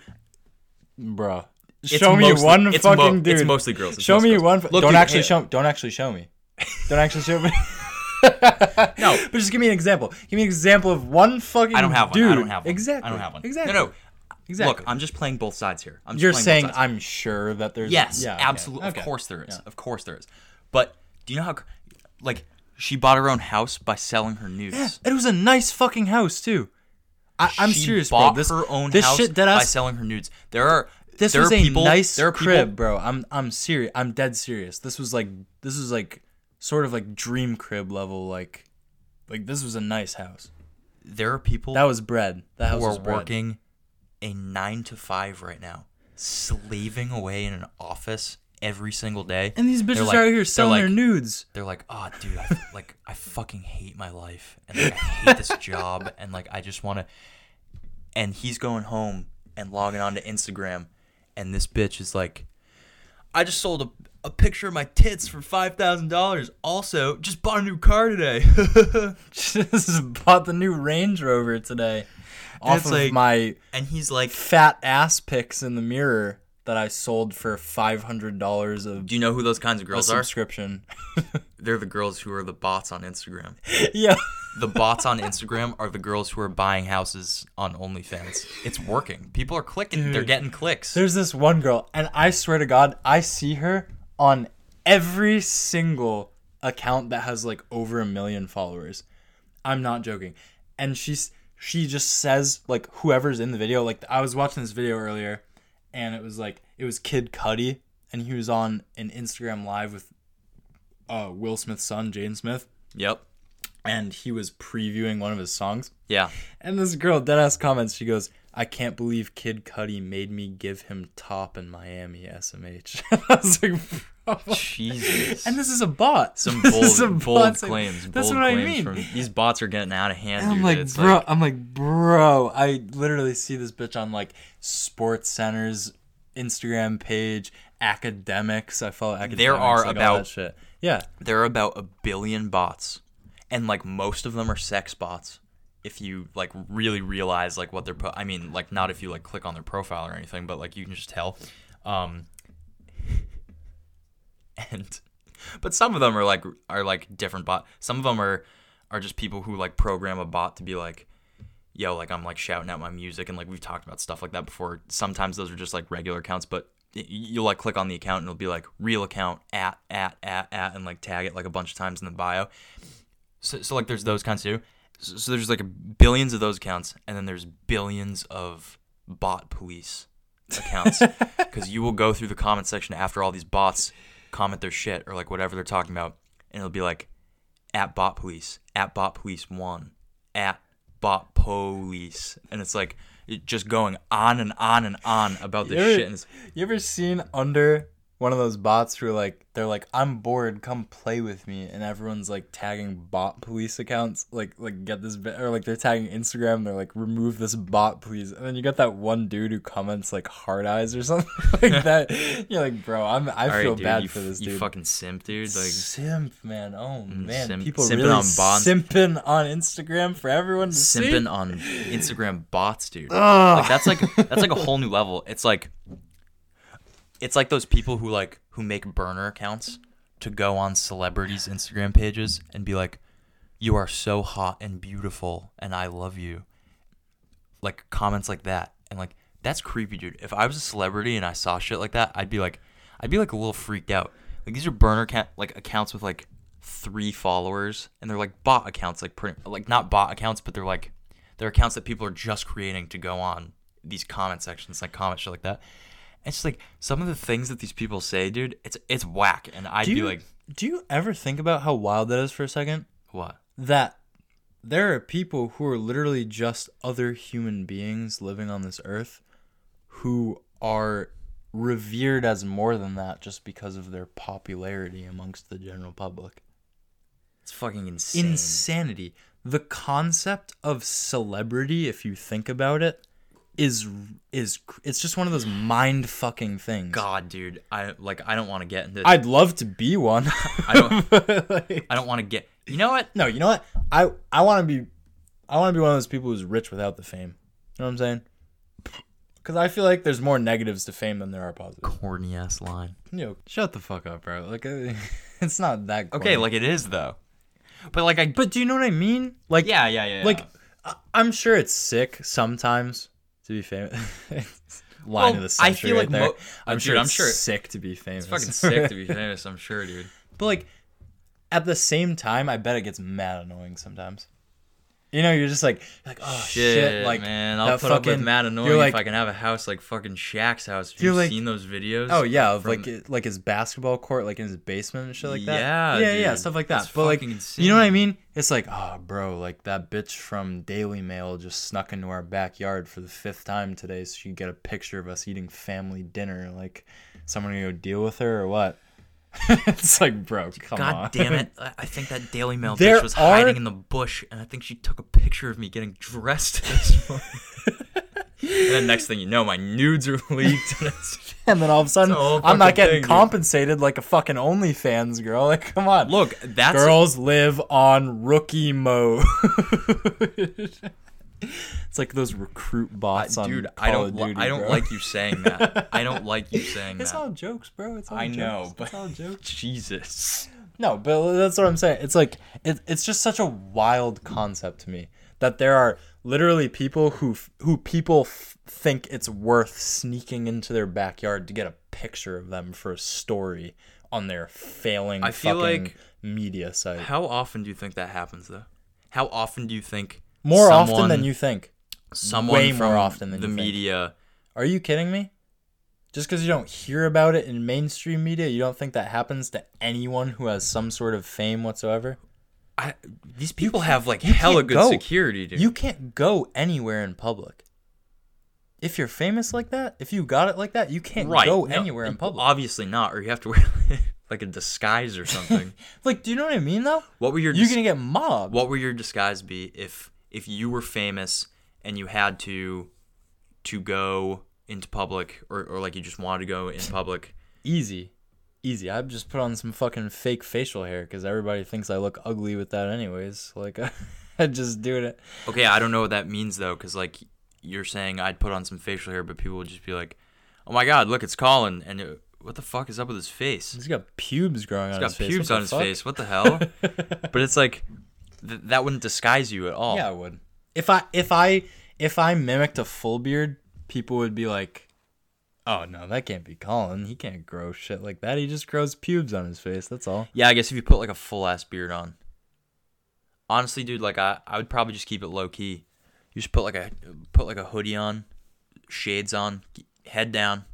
Bro. It's show mostly, me one it's fucking mo- dude. It's mostly girls. It's show mostly me girls. one. F- Look, don't, dude, actually hey. show, don't actually show me. Don't actually show me. No. But just give me an example. Give me an example of one fucking dude. I don't have one. Dude. I don't have one. Exactly. I don't have one. Exactly. No, no. Exactly. Look, I'm just playing both sides here. I'm just You're saying I'm sure that there's... Yes, yeah, absolutely. Okay. Of okay. course there is. Yeah. Of course there is. But do you know how... Like, she bought her own house by selling her nudes. Yeah, it was a nice fucking house, too. I, I'm she serious, bro. She bought this, her own this house shit that I, by selling her nudes. There are... This there was are a people, nice there are crib, people, bro. I'm I'm serious. I'm dead serious. This was like... This was like... Sort of like dream crib level, like... Like, this was a nice house. There are people... That was bread. That house was bread. Who are working... a nine to five right now, slaving away in an office every single day. And these bitches like, are out here selling like, their nudes. They're like, oh, dude, I, like, I fucking hate my life. And like, I hate this job. And like, I just want to. And he's going home and logging on to Instagram. And this bitch is like, I just sold a, a picture of my tits for five thousand dollars. Also, just bought a new car today. Just bought the new Range Rover today. Off of like, my and he's like fat ass pics in the mirror that I sold for five hundred dollars of. Do you know who those kinds of girls are? Subscription. They're the girls who are the bots on Instagram. Yeah. The bots on Instagram are the girls who are buying houses on OnlyFans. It's working. People are clicking. Dude, they're getting clicks. There's this one girl, and I swear to God, I see her on every single account that has like over a million followers. I'm not joking, and she's. She just says, like, whoever's in the video. Like, I was watching this video earlier, and it was, like, it was Kid Cudi, and he was on an Instagram Live with uh, Will Smith's son, Jaden Smith. Yep. And he was previewing one of his songs. Yeah. And this girl, deadass comments, she goes, I can't believe Kid Cudi made me give him top in Miami S M H. I was like, bro. Jesus. And this is a bot. Some bold, bold bot. claims. Like, that's bold what claims I mean. From, these bots are getting out of hand. And I'm dude. like, it's bro. Like, I'm like, bro. I literally see this bitch on like Sports Center's Instagram page, academics. I follow academics. There are like, about all that shit. Yeah. There are about a billion bots, and like most of them are sex bots. If you like really realize like what they're po- I mean like not if you like click on their profile or anything, but like you can just tell um and but some of them are like are like different bot some of them are are just people who like program a bot to be like, yo, like I'm like shouting out my music, and like we've talked about stuff like that before. Sometimes those are just like regular accounts, but you'll like click on the account and it'll be like real account at at at at and like tag it like a bunch of times in the bio. So, so like there's those kinds too. So there's like billions of those accounts, and then there's billions of bot police accounts, because you will go through the comment section after all these bots comment their shit or like whatever they're talking about, and it'll be like at bot police, at bot police one, at bot police, and it's like it just going on and on and on about this you ever, shit. And it's, you ever seen under one of those bots who are like, they're like, I'm bored, come play with me, and everyone's like tagging bot police accounts, like like get this, or like they're tagging Instagram, they're like, remove this bot please, and then you got that one dude who comments like hard eyes or something like that. You're like, bro, I'm I All feel right, dude, bad you, for this dude. You fucking simp, dude. Like simp, man. Oh man, simp, people simping really on bots. simping on Instagram for everyone to simping see. Simping on Instagram bots, dude. Ugh. Like that's like that's like a whole new level. It's like. It's like those people who like who make burner accounts to go on celebrities' Instagram pages and be like, you are so hot and beautiful and I love you. Like comments like that. And like that's creepy, dude. If I was a celebrity and I saw shit like that, I'd be like I'd be like a little freaked out. Like these are burner ca- like accounts with like three followers, and they're like bot accounts, like pretty, like not bot accounts, but they're like they're accounts that people are just creating to go on these comment sections, like comment shit like that. It's like some of the things that these people say, dude, it's it's whack. And I'd do you, be like... Do you ever think about how wild that is for a second? What? That there are people who are literally just other human beings living on this earth who are revered as more than that just because of their popularity amongst the general public. It's fucking insane. Insanity. The concept of celebrity, if you think about it, is is it's just one of those mind fucking things. God, dude, I like I don't want to get into. I'd love to be one. I don't. Like, I don't want to get. You know what? No, you know what? I I want to be. I want to be one of those people who's rich without the fame. You know what I'm saying? Because I feel like there's more negatives to fame than there are positives. Corny ass line. Yo, shut the fuck up, bro. Like, it's not that corny. Okay, like it is though. But like I. But do you know what I mean? Like yeah, yeah, yeah. yeah. Like I- I'm sure it's sick sometimes. To be famous, line well, of the century I feel like right mo- there. I'm dude, sure. I'm sure. It's sick to be famous. It's fucking sick to be famous. I'm sure, dude. But like, at the same time, I bet it gets mad annoying sometimes. You know, you're just like, like oh shit, shit like man, I'll put fucking, up with mad annoying like, if I can have a house like fucking Shaq's house. Have you like, seen those videos? Oh yeah, of from, like like his basketball court, like in his basement and shit like that. Yeah, yeah, dude, yeah, stuff like that. But like, insane. You know what I mean? It's like, oh, bro, like that bitch from Daily Mail just snuck into our backyard for the fifth time today, so she could get a picture of us eating family dinner. Like, someone gonna go deal with her or what? It's like, bro, come God on. God damn it. I think that Daily Mail there bitch was are... hiding in the bush, and I think she took a picture of me getting dressed this morning. And then next thing you know, my nudes are leaked. And then all of a sudden, I'm not getting thing, compensated dude. Like a fucking OnlyFans girl. Like, come on. Look, that's... Girls a... live on rookie mode. It's like those recruit bots uh, on dude, Call I don't, of Duty, I don't bro. like you saying that. I don't like you saying it's that. It's all jokes, bro. It's all I jokes. know, but... It's all jokes. Jesus. No, but that's what I'm saying. It's like... It, it's just such a wild concept to me that there are literally people who who people f- think it's worth sneaking into their backyard to get a picture of them for a story on their failing I feel fucking like, media site. How often do you think that happens, though? How often do you think... More someone, often than you think. Someone Way from more often than the you media. Think. Are you kidding me? Just because you don't hear about it in mainstream media, you don't think that happens to anyone who has some sort of fame whatsoever? I, these people have like hella good go. security, dude. You can't go anywhere in public. If you're famous like that, if you got it like that, you can't right. go no, anywhere in public. Obviously not, or you have to wear... Like a disguise or something. Like, do you know what I mean, though? What were your dis- You're going to get mobbed. What would your disguise be if... If you were famous and you had to to go into public or, or like you just wanted to go in public. Easy. Easy. I've just put on some fucking fake facial hair because everybody thinks I look ugly with that anyways. Like, I just do it. Okay, I don't know what that means, though, because, like, you're saying I'd put on some facial hair, but people would just be like, oh, my God, look, it's Colin. And it, what the fuck is up with his face? He's got pubes growing He's on his face. He's got pubes on his fuck? face. What the hell? But it's like... Th- that wouldn't disguise you at all. Yeah, it would. If I if I if I mimicked a full beard, people would be like, "Oh no, that can't be Colin. He can't grow shit like that. He just grows pubes on his face. That's all." Yeah, I guess if you put like a full ass beard on. Honestly, dude, like I, I would probably just keep it low key. You just put like a put like a hoodie on, shades on, head down.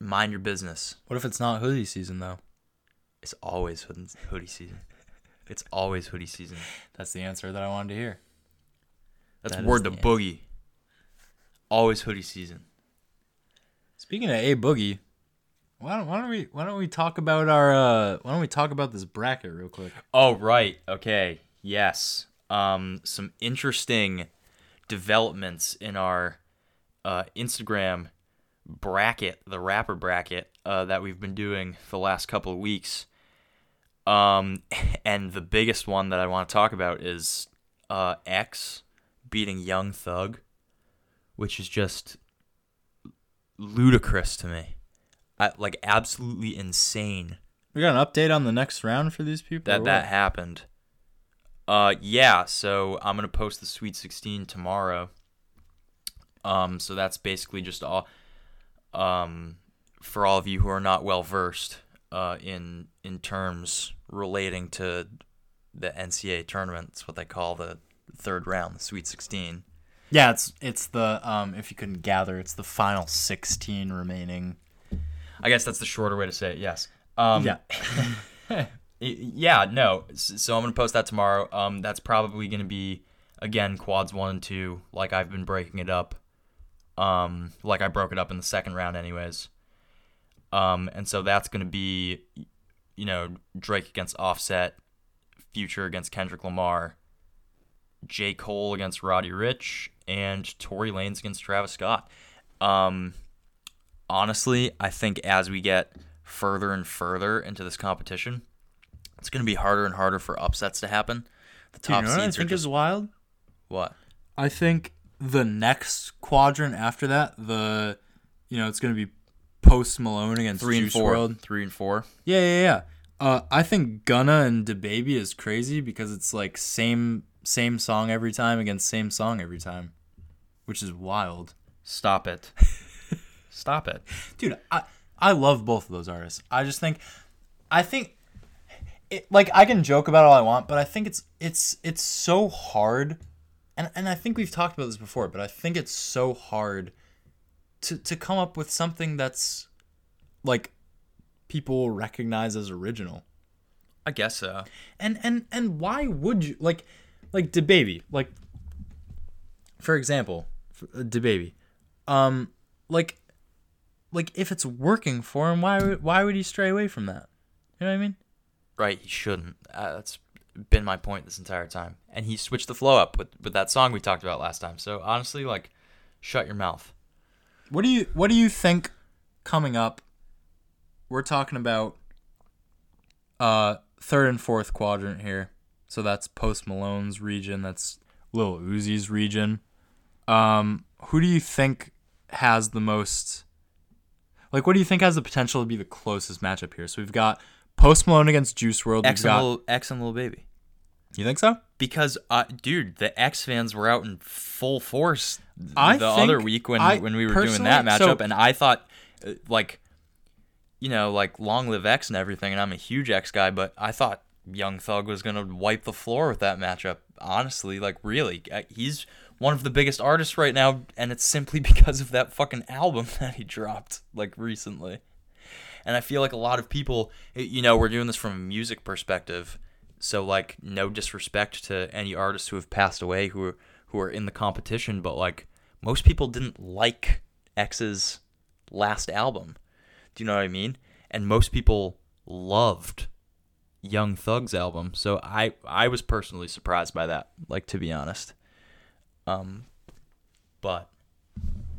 Mind your business. What if it's not hoodie season though? It's always hoodie season. It's always hoodie season. That's the answer that I wanted to hear. That's that word to Boogie. Answer. Always hoodie season. Speaking of A Boogie, why don't, why don't we why don't we talk about our uh, why don't we talk about this bracket real quick? Oh right, okay, yes. Um, some interesting developments in our uh, Instagram bracket, the rapper bracket uh, that we've been doing for the last couple of weeks. Um, and the biggest one that I want to talk about is uh, X beating Young Thug, which is just ludicrous to me. I, like, absolutely insane. We got an update on the next round for these people? That that happened. Uh, yeah, so I'm going to post the Sweet sixteen tomorrow. Um, so that's basically just all, um, for all of you who are not well-versed uh, in in terms... relating to the N C A A tournament. That's what they call the third round, the Sweet sixteen. Yeah, it's it's the um, if you couldn't gather, it's the final sixteen remaining. I guess that's the shorter way to say it. Yes. Um, yeah. yeah. No. So I'm gonna post that tomorrow. Um, that's probably gonna be again quads one and two, like I've been breaking it up. Um, like I broke it up in the second round, anyways. Um, and so that's gonna be, you know, Drake against Offset, Future against Kendrick Lamar, J. Cole against Roddy Ricch, and Tory Lanez against Travis Scott. Um, honestly, I think as we get further and further into this competition, it's going to be harder and harder for upsets to happen. The top you know seeds I think just... is wild. What? I think the next quadrant after that, the you know, it's going to be Post Malone against three Juice and four. world. Three and four. Yeah, yeah, yeah. Uh, I think Gunna and DaBaby is crazy because it's like same. Same song every time against same song every time, which is wild. Stop it. Stop it. Dude, I I love both of those artists. I just think, I think, it, like, I can joke about all I want, but I think it's it's it's so hard, and, and I think we've talked about this before, but I think it's so hard to to come up with something that's, like, people recognize as original. I guess so. And, and, and why would you, like... Like DaBaby, like for example, DaBaby, um, like, like if it's working for him, why would why would he stray away from that? You know what I mean? Right, he shouldn't. Uh, that's been my point this entire time. And he switched the flow up with, with that song we talked about last time. So honestly, like, shut your mouth. What do you What do you think coming up? We're talking about uh third and fourth quadrant here. So that's Post Malone's region. That's Lil Uzi's region. Um, who do you think has the most... Like, what do you think has the potential to be the closest matchup here? So we've got Post Malone against Juice world. X, got... and, Lil, X and Lil Baby. You think so? Because, uh, dude, the X fans were out in full force I the other week when, I, when we were doing that matchup. So, and I thought, like, you know, like, long live X and everything. And I'm a huge X guy, but I thought Young Thug was going to wipe the floor with that matchup. Honestly, like, really. He's one of the biggest artists right now, and it's simply because of that fucking album that he dropped, like, recently. And I feel like a lot of people, you know, we're doing this from a music perspective, so, like, no disrespect to any artists who have passed away who are, who are in the competition, but, like, most people didn't like X's last album. Do you know what I mean? And most people loved Young Thug's album, so I I was personally surprised by that, like, to be honest. Um, but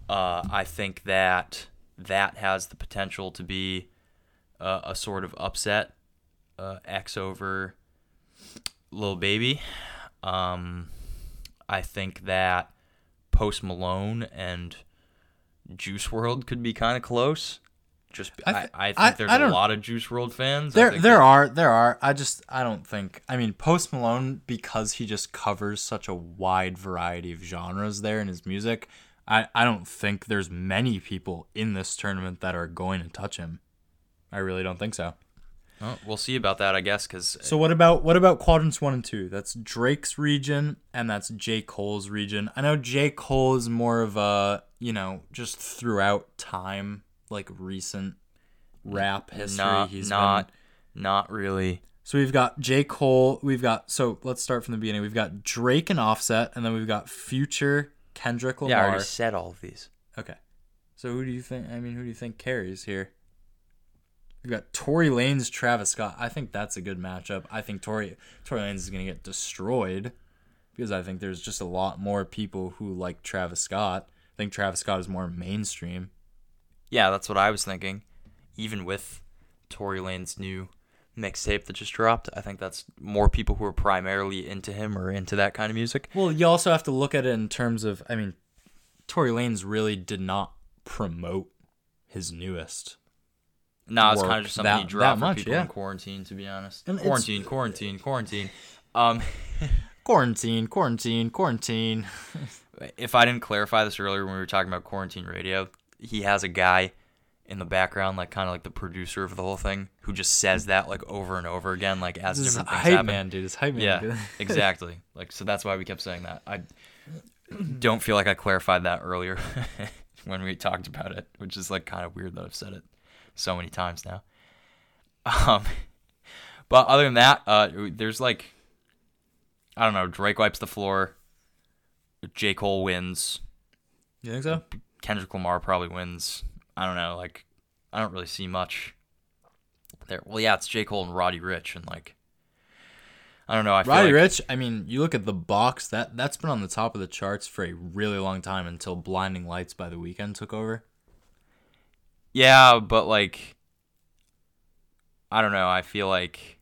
uh, I think that that has the potential to be uh, a sort of upset, uh, X over Lil Baby. Um, I think that Post Malone and Juice world could be kind of close. Just I, th- I, I think I, there's I a lot of Juice world fans. There, there are, there are. I just, I don't think. I mean, Post Malone, because he just covers such a wide variety of genres there in his music. I, I don't think there's many people in this tournament that are going to touch him. I really don't think so. Oh, we'll see about that, I guess. Because so what about what about quadrants one and two? That's Drake's region and that's J. Cole's region. I know J. Cole is more of a, you know, just throughout time, like, recent rap history. Not, he's not, been... not really. So we've got J. Cole. We've got, so let's start from the beginning. We've got Drake and Offset, and then we've got Future, Kendrick Lamar. Yeah, I already said all of these. Okay. So who do you think, I mean, who do you think carries here? We've got Tory Lanez, Travis Scott. I think that's a good matchup. I think Tory, Tory Lanez is going to get destroyed because I think there's just a lot more people who like Travis Scott. I think Travis Scott is more mainstream. Yeah, that's what I was thinking. Even with Tory Lanez's new mixtape that just dropped, I think that's more people who are primarily into him or into that kind of music. Well, you also have to look at it in terms of, I mean, Tory Lanez really did not promote his newest. No, nah, it's kind of just something that, he dropped for much, people yeah. in quarantine, to be honest. And quarantine, quarantine, quarantine. Um, quarantine, quarantine, quarantine. If I didn't clarify this earlier when we were talking about Quarantine Radio, he has a guy in the background, like, kind of like the producer of the whole thing, who just says that, like, over and over again, like, as this different is things hype happen. Man, dude, it's hype man. Yeah, exactly. Like, so that's why we kept saying that. I don't feel like I clarified that earlier when we talked about it, which is like kind of weird that I've said it so many times now. Um, but other than that, uh, there's like, I don't know, Drake wipes the floor. J. Cole wins. You think so? Kendrick Lamar probably wins. I don't know. Like, I don't really see much there. Well, yeah, it's J. Cole and Roddy Ricch, and like, I don't know. I feel Roddy like... Ricch, I mean, you look at The Box, that, that's been on the top of the charts for a really long time until Blinding Lights by The Weeknd took over. Yeah, but like, I don't know. I feel like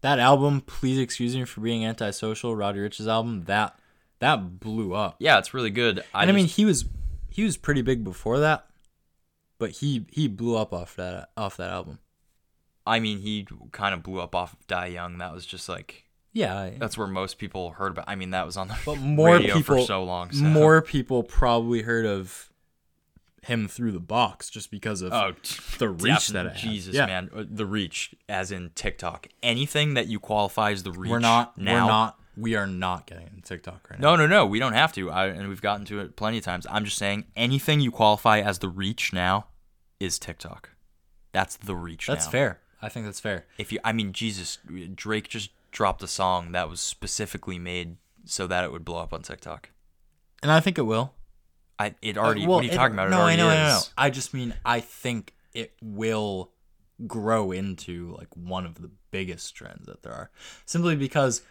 that album, Please Excuse Me for Being Antisocial, Roddy Ricch's album, that that blew up. Yeah, it's really good. I and just... I mean, he was he was pretty big before that, but he, he blew up off that off that album. I mean, he kind of blew up off of Die Young. That was just like, yeah, yeah, that's where most people heard about. I mean, that was on the but more radio people, for so long. So. More people probably heard of him through The Box just because of oh, the reach that it had. Jesus, yeah. man, the reach, as in TikTok. Anything that you qualify as the reach. We're not now. We're not. We are not getting into TikTok right now. No, no, no. We don't have to, I, and we've gotten to it plenty of times. I'm just saying, anything you qualify as the reach now is TikTok. That's the reach. That's now. fair. I think that's fair. If you, I mean, Jesus, Drake just dropped a song that was specifically made so that it would blow up on TikTok, and I think it will. I it already. Uh, well, what are you it, talking about? No, it already I know, is. I know. I just mean I think it will grow into like one of the biggest trends that there are, simply because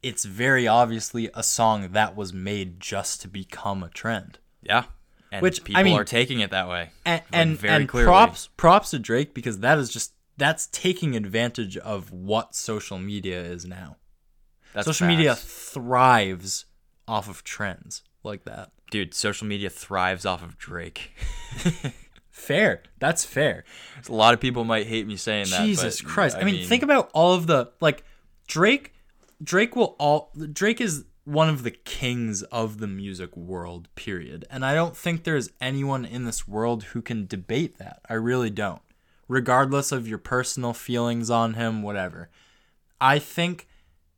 it's very obviously a song that was made just to become a trend. Yeah. And Which people I mean, are taking it that way, and and, very and clearly. props props to Drake, because that is just. That's taking advantage of what social media is now. That's social fast. media thrives off of trends like that. Dude, social media thrives off of Drake. Fair. That's fair. A lot of people might hate me saying Jesus that. Jesus Christ. I, I mean, mean, think about all of the, like, Drake, Drake will all, Drake is one of the kings of the music world, period. And I don't think there's anyone in this world who can debate that. I really don't. Regardless of your personal feelings on him, whatever. I think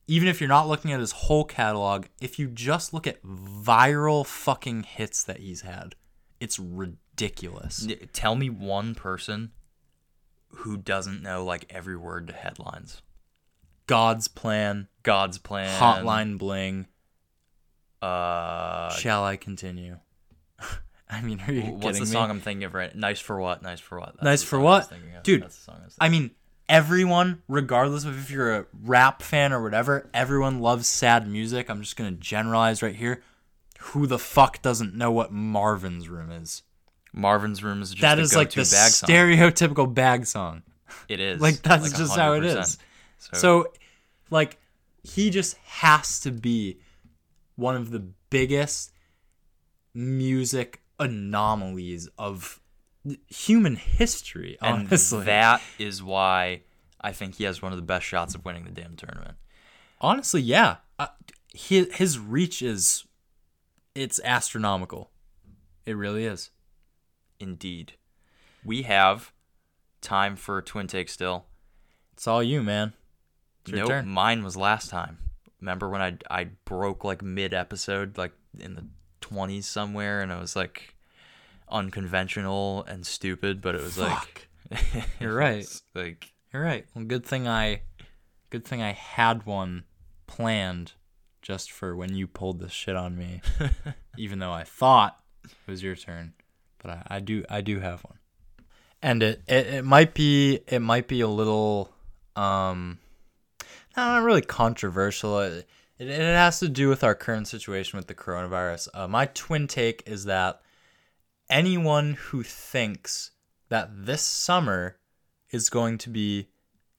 even if you're not looking at his whole catalog, if you just look at viral fucking hits that he's had, it's ridiculous. Tell me one person who doesn't know like every word to Headlines. God's Plan. God's Plan. Hotline Bling. Uh, Shall I Continue? I mean, are you What's kidding the song me? I'm thinking of right now? Nice for What? Nice for What? That's nice for What? Dude, That's the song I, was I mean, everyone, regardless of if you're a rap fan or whatever, everyone loves sad music. I'm just going to generalize right here. Who the fuck doesn't know what Marvin's Room is? Marvin's Room is just that a is like the bag stereotypical song. bag song. It is. Like, that's like just how it is. So, so, like, he just has to be one of the biggest music anomalies of human history, honestly. And that is why I think he has one of the best shots of winning the damn tournament. Honestly, yeah. Uh, his, his reach is, it's astronomical. It really is. Indeed. We have time for a twin take still. It's all you, man. It's your nope, turn. Mine was last time. Remember when I, I broke like mid-episode, like in the twenties somewhere, and I was like unconventional and stupid, but it was Fuck. like you're right like you're right well good thing I good thing I had one planned just for when you pulled this shit on me. Even though I thought it was your turn, but I, I do I do have one, and it, it it might be it might be a little um not really controversial. It, It it has to do with our current situation with the coronavirus. Uh, my twin take is that anyone who thinks that this summer is going to be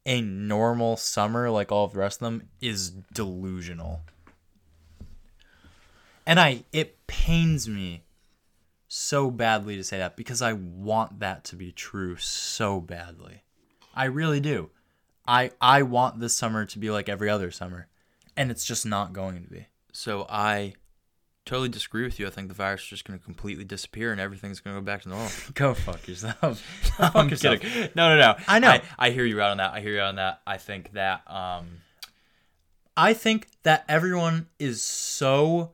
a normal summer like all of the rest of them is delusional. And I it pains me so badly to say that, because I want that to be true so badly. I really do. I I want this summer to be like every other summer. And it's just not going to be. So I totally disagree with you. I think the virus is just going to completely disappear and everything's going to go back to normal. Go fuck yourself. Go fuck I'm yourself. kidding. No, no, no. I know. I, I hear you out on that. I hear you out on that. I think that... Um... I think that everyone is so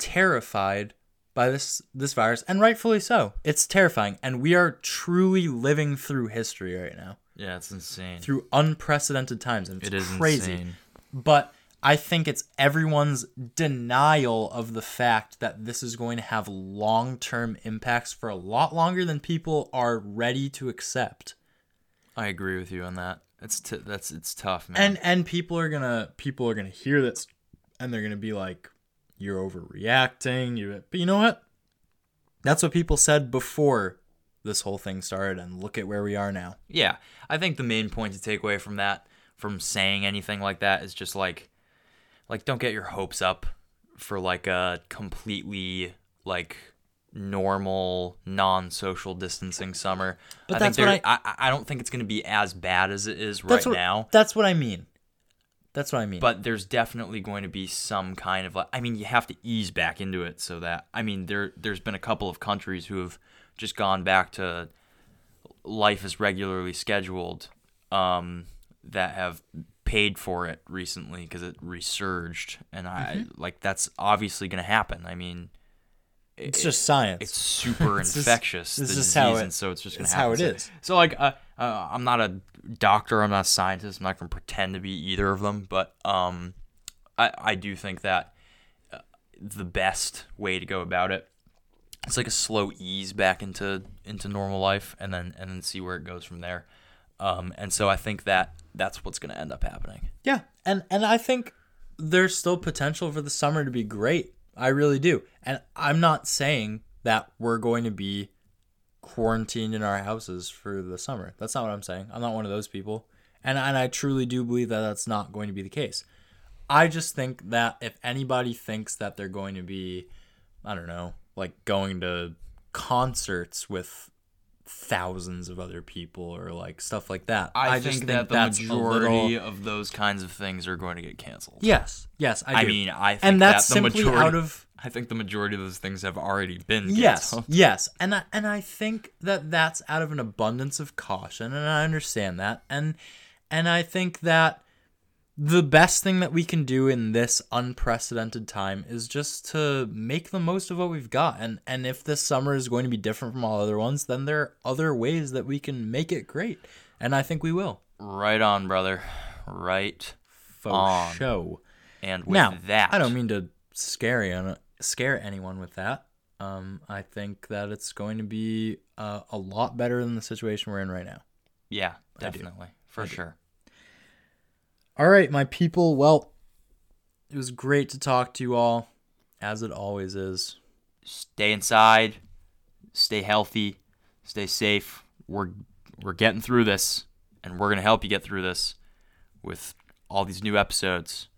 terrified by this this virus, and rightfully so. It's terrifying, and we are truly living through history right now. Yeah, it's insane. Through unprecedented times, and it's it is crazy. Insane. But I think it's everyone's denial of the fact that this is going to have long-term impacts for a lot longer than people are ready to accept. I agree with you on that. It's t- that's it's tough, man. And and people are gonna people are gonna hear this, and they're gonna be like, "You're overreacting." You but you know what? That's what people said before this whole thing started, and look at where we are now. Yeah, I think the main point to take away from that, from saying anything like that, is just like, like don't get your hopes up for like a completely like normal non-social distancing summer. But I that's think what I, I I don't think it's going to be as bad as it is right what, now. That's what I mean. That's what I mean. But there's definitely going to be some kind of like, I mean, you have to ease back into it so that, I mean, there there's been a couple of countries who have just gone back to life as regularly scheduled, um, that have paid for it recently because it resurged, and I mm-hmm. like that's obviously going to happen. I mean, it's it, just science. It's super it's infectious. This is how it. So it's just going to happen. That's how it is. So like, uh, uh, I'm not a doctor. I'm not a scientist. I'm not going to pretend to be either of them. But um, I I do think that uh, the best way to go about it, it's like a slow ease back into into normal life, and then and then see where it goes from there. Um, and so I think that that's what's going to end up happening. Yeah, and and I think there's still potential for the summer to be great. I really do. And I'm not saying that we're going to be quarantined in our houses for the summer. That's not what I'm saying. I'm not one of those people. And, and I truly do believe that that's not going to be the case. I just think that if anybody thinks that they're going to be, I don't know, like going to concerts with thousands of other people or like stuff like that, I, I think, just think that the that's majority little... of those kinds of things are going to get canceled. Yes, yes, I do. I mean, I think and that's that the simply majority, out of. I think the majority of those things have already been canceled. Yes, yes, and I, and I think that that's out of an abundance of caution, and I understand that, and and I think that the best thing that we can do in this unprecedented time is just to make the most of what we've got. And and if this summer is going to be different from all other ones, then there are other ways that we can make it great. And I think we will. Right on, brother. Right For on. Show. And with now, that... I don't mean to scare, scare anyone with that. Um, I think that it's going to be uh, a lot better than the situation we're in right now. Yeah, definitely. For I sure. Do. All right, my people. Well, it was great to talk to you all, as it always is. Stay inside, stay healthy, stay safe. We're we're getting through this, and we're gonna help you get through this with all these new episodes.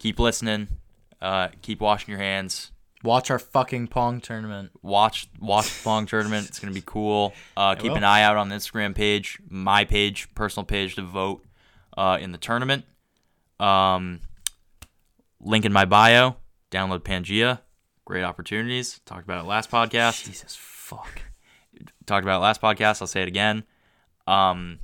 Keep listening. Uh, keep washing your hands. Watch our fucking Pong tournament. Watch watch the Pong tournament. It's gonna be cool. Uh, keep an eye out on the Instagram page, my page, personal page, to vote uh, in the tournament. Um, link in my bio, download Pangea, great opportunities. Talked about it last podcast. Jesus fuck. Talked about it last podcast. I'll say it again. Um,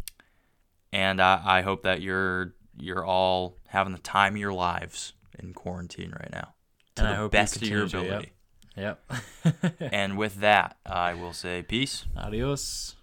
and I, I hope that you're, you're all having the time of your lives in quarantine right now. To and the I hope best you of your ability. Yep. yep. And with that, I will say peace. Adios.